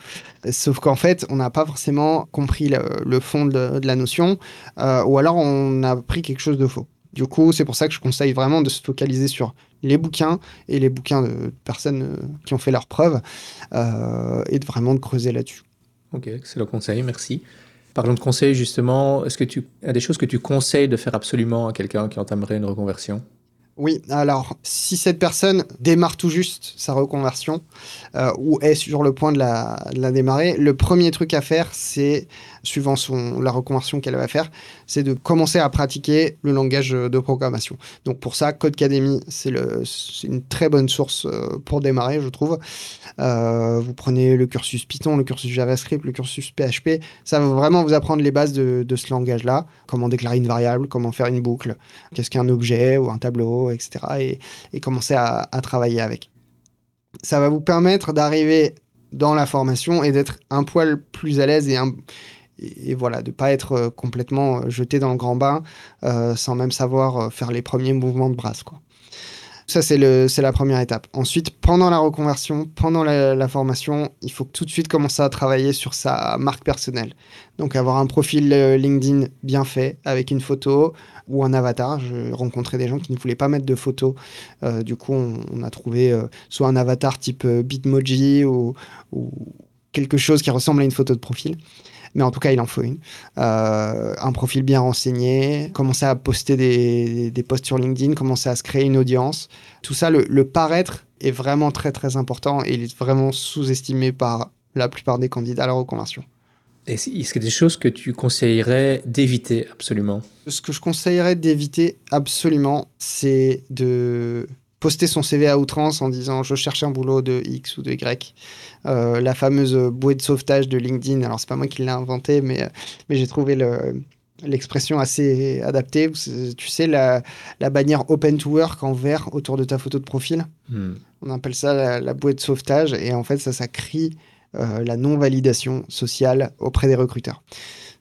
Sauf qu'en fait, on n'a pas forcément compris le, le fond de, de la notion. Euh, ou alors, on a pris quelque chose de faux. Du coup, c'est pour ça que je conseille vraiment de se focaliser sur les bouquins et les bouquins de personnes qui ont fait leurs preuves euh, et de vraiment de creuser là-dessus. Ok, excellent conseil, merci. Parlons de conseils justement. Est-ce que tu as des choses que tu conseilles de faire absolument à quelqu'un qui entamerait une reconversion ? Oui, alors si cette personne démarre tout juste sa reconversion euh, ou est sur le point de la, de la démarrer, le premier truc à faire, c'est, suivant son, la reconversion qu'elle va faire, c'est de commencer à pratiquer le langage de programmation. Donc pour ça, Codecademy, c'est, le, c'est une très bonne source pour démarrer, je trouve. Euh, vous prenez le cursus Python, le cursus JavaScript, le cursus P H P, ça va vraiment vous apprendre les bases de, de ce langage-là, comment déclarer une variable, comment faire une boucle, qu'est-ce qu'un objet ou un tableau, et cetera, et, et commencer à, à travailler avec. Ça va vous permettre d'arriver dans la formation et d'être un poil plus à l'aise et, un, et, et voilà, de ne pas être complètement jeté dans le grand bain euh, sans même savoir faire les premiers mouvements de brasse, quoi. Ça, c'est, le, c'est la première étape. Ensuite, pendant la reconversion, pendant la, la formation, il faut tout de suite commencer à travailler sur sa marque personnelle. Donc, avoir un profil euh, LinkedIn bien fait, avec une photo ou un avatar. Je rencontrais des gens qui ne voulaient pas mettre de photo. Euh, du coup, on, on a trouvé euh, soit un avatar type euh, Bitmoji ou, ou quelque chose qui ressemble à une photo de profil. Mais en tout cas, il en faut une. Euh, un profil bien renseigné, commencer à poster des, des posts sur LinkedIn, commencer à se créer une audience. Tout ça, le, le paraître est vraiment très, très important et il est vraiment sous-estimé par la plupart des candidats à la reconversion. Est-ce qu'il y a des choses que tu conseillerais d'éviter absolument ? Ce que je conseillerais d'éviter absolument, c'est de poster son C V à outrance en disant « je cherche un boulot de X ou de Y euh, ». La fameuse bouée de sauvetage de LinkedIn, alors c'est pas moi qui l'ai inventée, mais, mais j'ai trouvé le, l'expression assez adaptée. Tu sais, la, la bannière « open to work » en vert autour de ta photo de profil. Hmm. On appelle ça la, la bouée de sauvetage et en fait, ça, ça crie euh, la non-validation sociale auprès des recruteurs.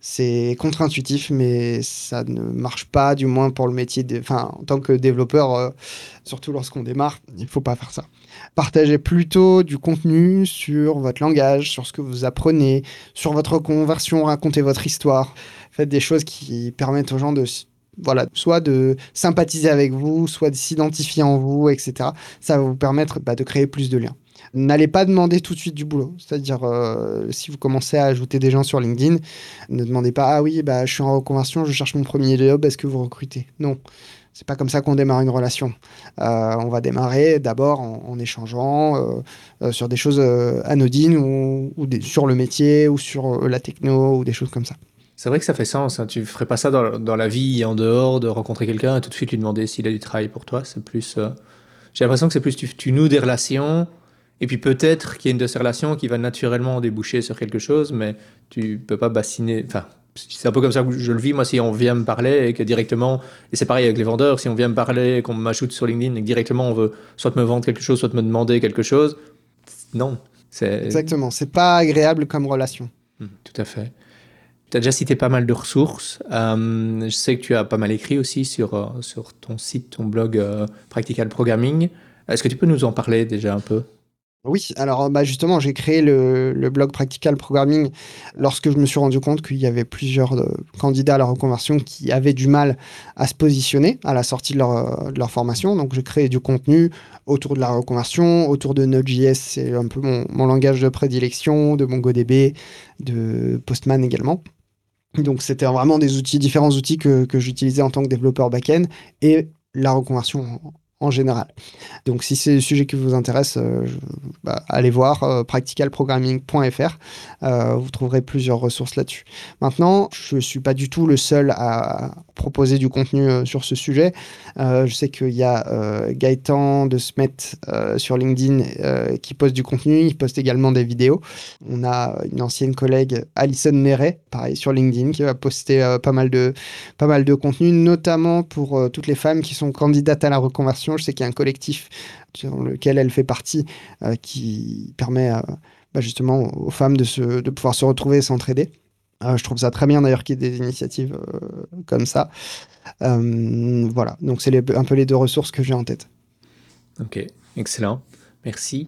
C'est contre-intuitif, mais ça ne marche pas, du moins pour le métier. De... Enfin, en tant que développeur, euh, surtout lorsqu'on démarre, il ne faut pas faire ça. Partagez plutôt du contenu sur votre langage, sur ce que vous apprenez, sur votre reconversion, racontez votre histoire. Faites des choses qui permettent aux gens de, voilà, soit de sympathiser avec vous, soit de s'identifier en vous, et cetera. Ça va vous permettre bah, de créer plus de liens. N'allez pas demander tout de suite du boulot. C'est-à-dire, euh, si vous commencez à ajouter des gens sur LinkedIn, ne demandez pas « Ah oui, bah, je suis en reconversion, je cherche mon premier job, est-ce que vous recrutez ?» Non, c'est pas comme ça qu'on démarre une relation. Euh, on va démarrer d'abord en, en échangeant euh, euh, sur des choses euh, anodines ou, ou des, sur le métier ou sur euh, la techno ou des choses comme ça. C'est vrai que ça fait sens, hein. Tu ne ferais pas ça dans, dans la vie en dehors de rencontrer quelqu'un et tout de suite lui demander s'il a du travail pour toi. C'est plus, euh... J'ai l'impression que c'est plus tu, tu noues des relations. Et puis peut-être qu'il y a une de ces relations qui va naturellement déboucher sur quelque chose, mais tu ne peux pas bassiner. Enfin, c'est un peu comme ça que je le vis. Moi, si on vient me parler et que directement, et c'est pareil avec les vendeurs, si on vient me parler et qu'on m'ajoute sur LinkedIn et que directement on veut soit me vendre quelque chose, soit me demander quelque chose, non. C'est... Exactement. Ce n'est pas agréable comme relation. Mmh, tout à fait. Tu as déjà cité pas mal de ressources. Euh, je sais que tu as pas mal écrit aussi sur, euh, sur ton site, ton blog euh, Practical Programming. Est-ce que tu peux nous en parler déjà un peu ? Oui, alors bah justement, j'ai créé le, le blog Practical Programming lorsque je me suis rendu compte qu'il y avait plusieurs euh, candidats à la reconversion qui avaient du mal à se positionner à la sortie de leur, de leur formation. Donc, j'ai créé du contenu autour de la reconversion, autour de Node.js, c'est un peu mon, mon langage de prédilection, de MongoDB, de Postman également. Donc, c'était vraiment des outils, différents outils que, que j'utilisais en tant que développeur back-end et la reconversion en général. Donc, si c'est le sujet qui vous intéresse, euh, je, bah, allez voir euh, practical programming point f r. Euh, vous trouverez plusieurs ressources là-dessus. Maintenant, je ne suis pas du tout le seul à proposer du contenu euh, sur ce sujet. Euh, je sais qu'il y a euh, Gaëtan de Smet euh, sur LinkedIn euh, qui poste du contenu. Il poste également des vidéos. On a une ancienne collègue, Alison Néret, pareil, sur LinkedIn, qui va poster euh, pas mal de, pas mal de contenu, notamment pour euh, toutes les femmes qui sont candidates à la reconversion. Je sais qu'il y a un collectif dans lequel elle fait partie euh, qui permet euh, bah justement aux femmes de, se, de pouvoir se retrouver et s'entraider. Euh, je trouve ça très bien d'ailleurs qu'il y ait des initiatives euh, comme ça. Euh, voilà, donc c'est les, un peu les deux ressources que j'ai en tête. Ok, excellent, merci.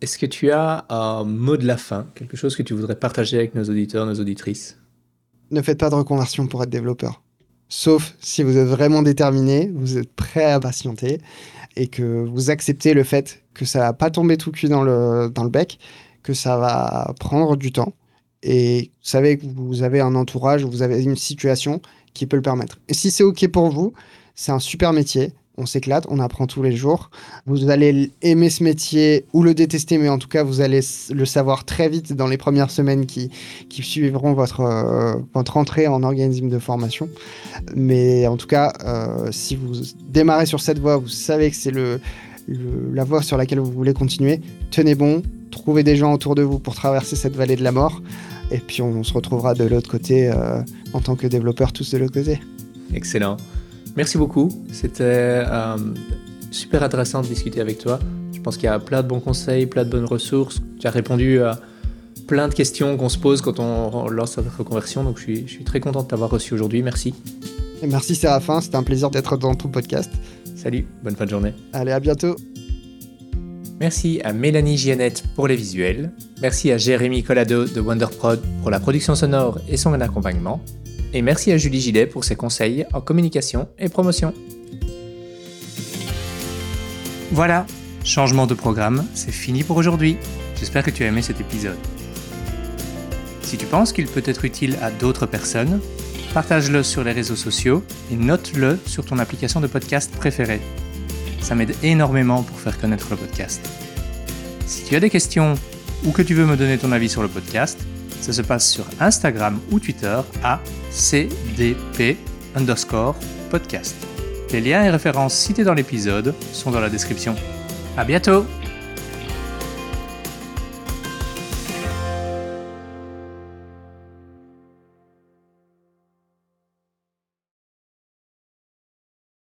Est-ce que tu as un mot de la fin, quelque chose que tu voudrais partager avec nos auditeurs, nos auditrices ? Ne faites pas de reconversion pour être développeur. Sauf si vous êtes vraiment déterminé, vous êtes prêt à patienter et que vous acceptez le fait que ça va pas tomber tout cuit dans le, dans le bec, que ça va prendre du temps. Et vous savez que vous avez un entourage, vous avez une situation qui peut le permettre. Et si c'est OK pour vous, c'est un super métier. On s'éclate, on apprend tous les jours. Vous allez aimer ce métier ou le détester, mais en tout cas, vous allez le savoir très vite dans les premières semaines qui, qui suivront votre, euh, votre entrée en organisme de formation. Mais en tout cas, euh, si vous démarrez sur cette voie, vous savez que c'est le, le, la voie sur laquelle vous voulez continuer, tenez bon, trouvez des gens autour de vous pour traverser cette vallée de la mort. Et puis, on, on se retrouvera de l'autre côté, euh, en tant que développeurs, tous de l'autre côté. Excellent. Merci beaucoup, c'était euh, super intéressant de discuter avec toi. Je pense qu'il y a plein de bons conseils, plein de bonnes ressources. Tu as répondu à plein de questions qu'on se pose quand on lance sa reconversion, donc je suis, je suis très content de t'avoir reçu aujourd'hui, merci. Et merci Séraphin, c'était un plaisir d'être dans ton podcast. Salut, bonne fin de journée. Allez, à bientôt. Merci à Mélanie Gianette pour les visuels. Merci à Jérémy Collado de WonderProd pour la production sonore et son accompagnement. Et merci à Julie Gillet pour ses conseils en communication et promotion. Voilà, changement de programme, c'est fini pour aujourd'hui. J'espère que tu as aimé cet épisode. Si tu penses qu'il peut être utile à d'autres personnes, partage-le sur les réseaux sociaux et note-le sur ton application de podcast préférée. Ça m'aide énormément pour faire connaître le podcast. Si tu as des questions ou que tu veux me donner ton avis sur le podcast, ça se passe sur Instagram ou Twitter à cdp underscore podcast. Les liens et références cités dans l'épisode sont dans la description. À bientôt!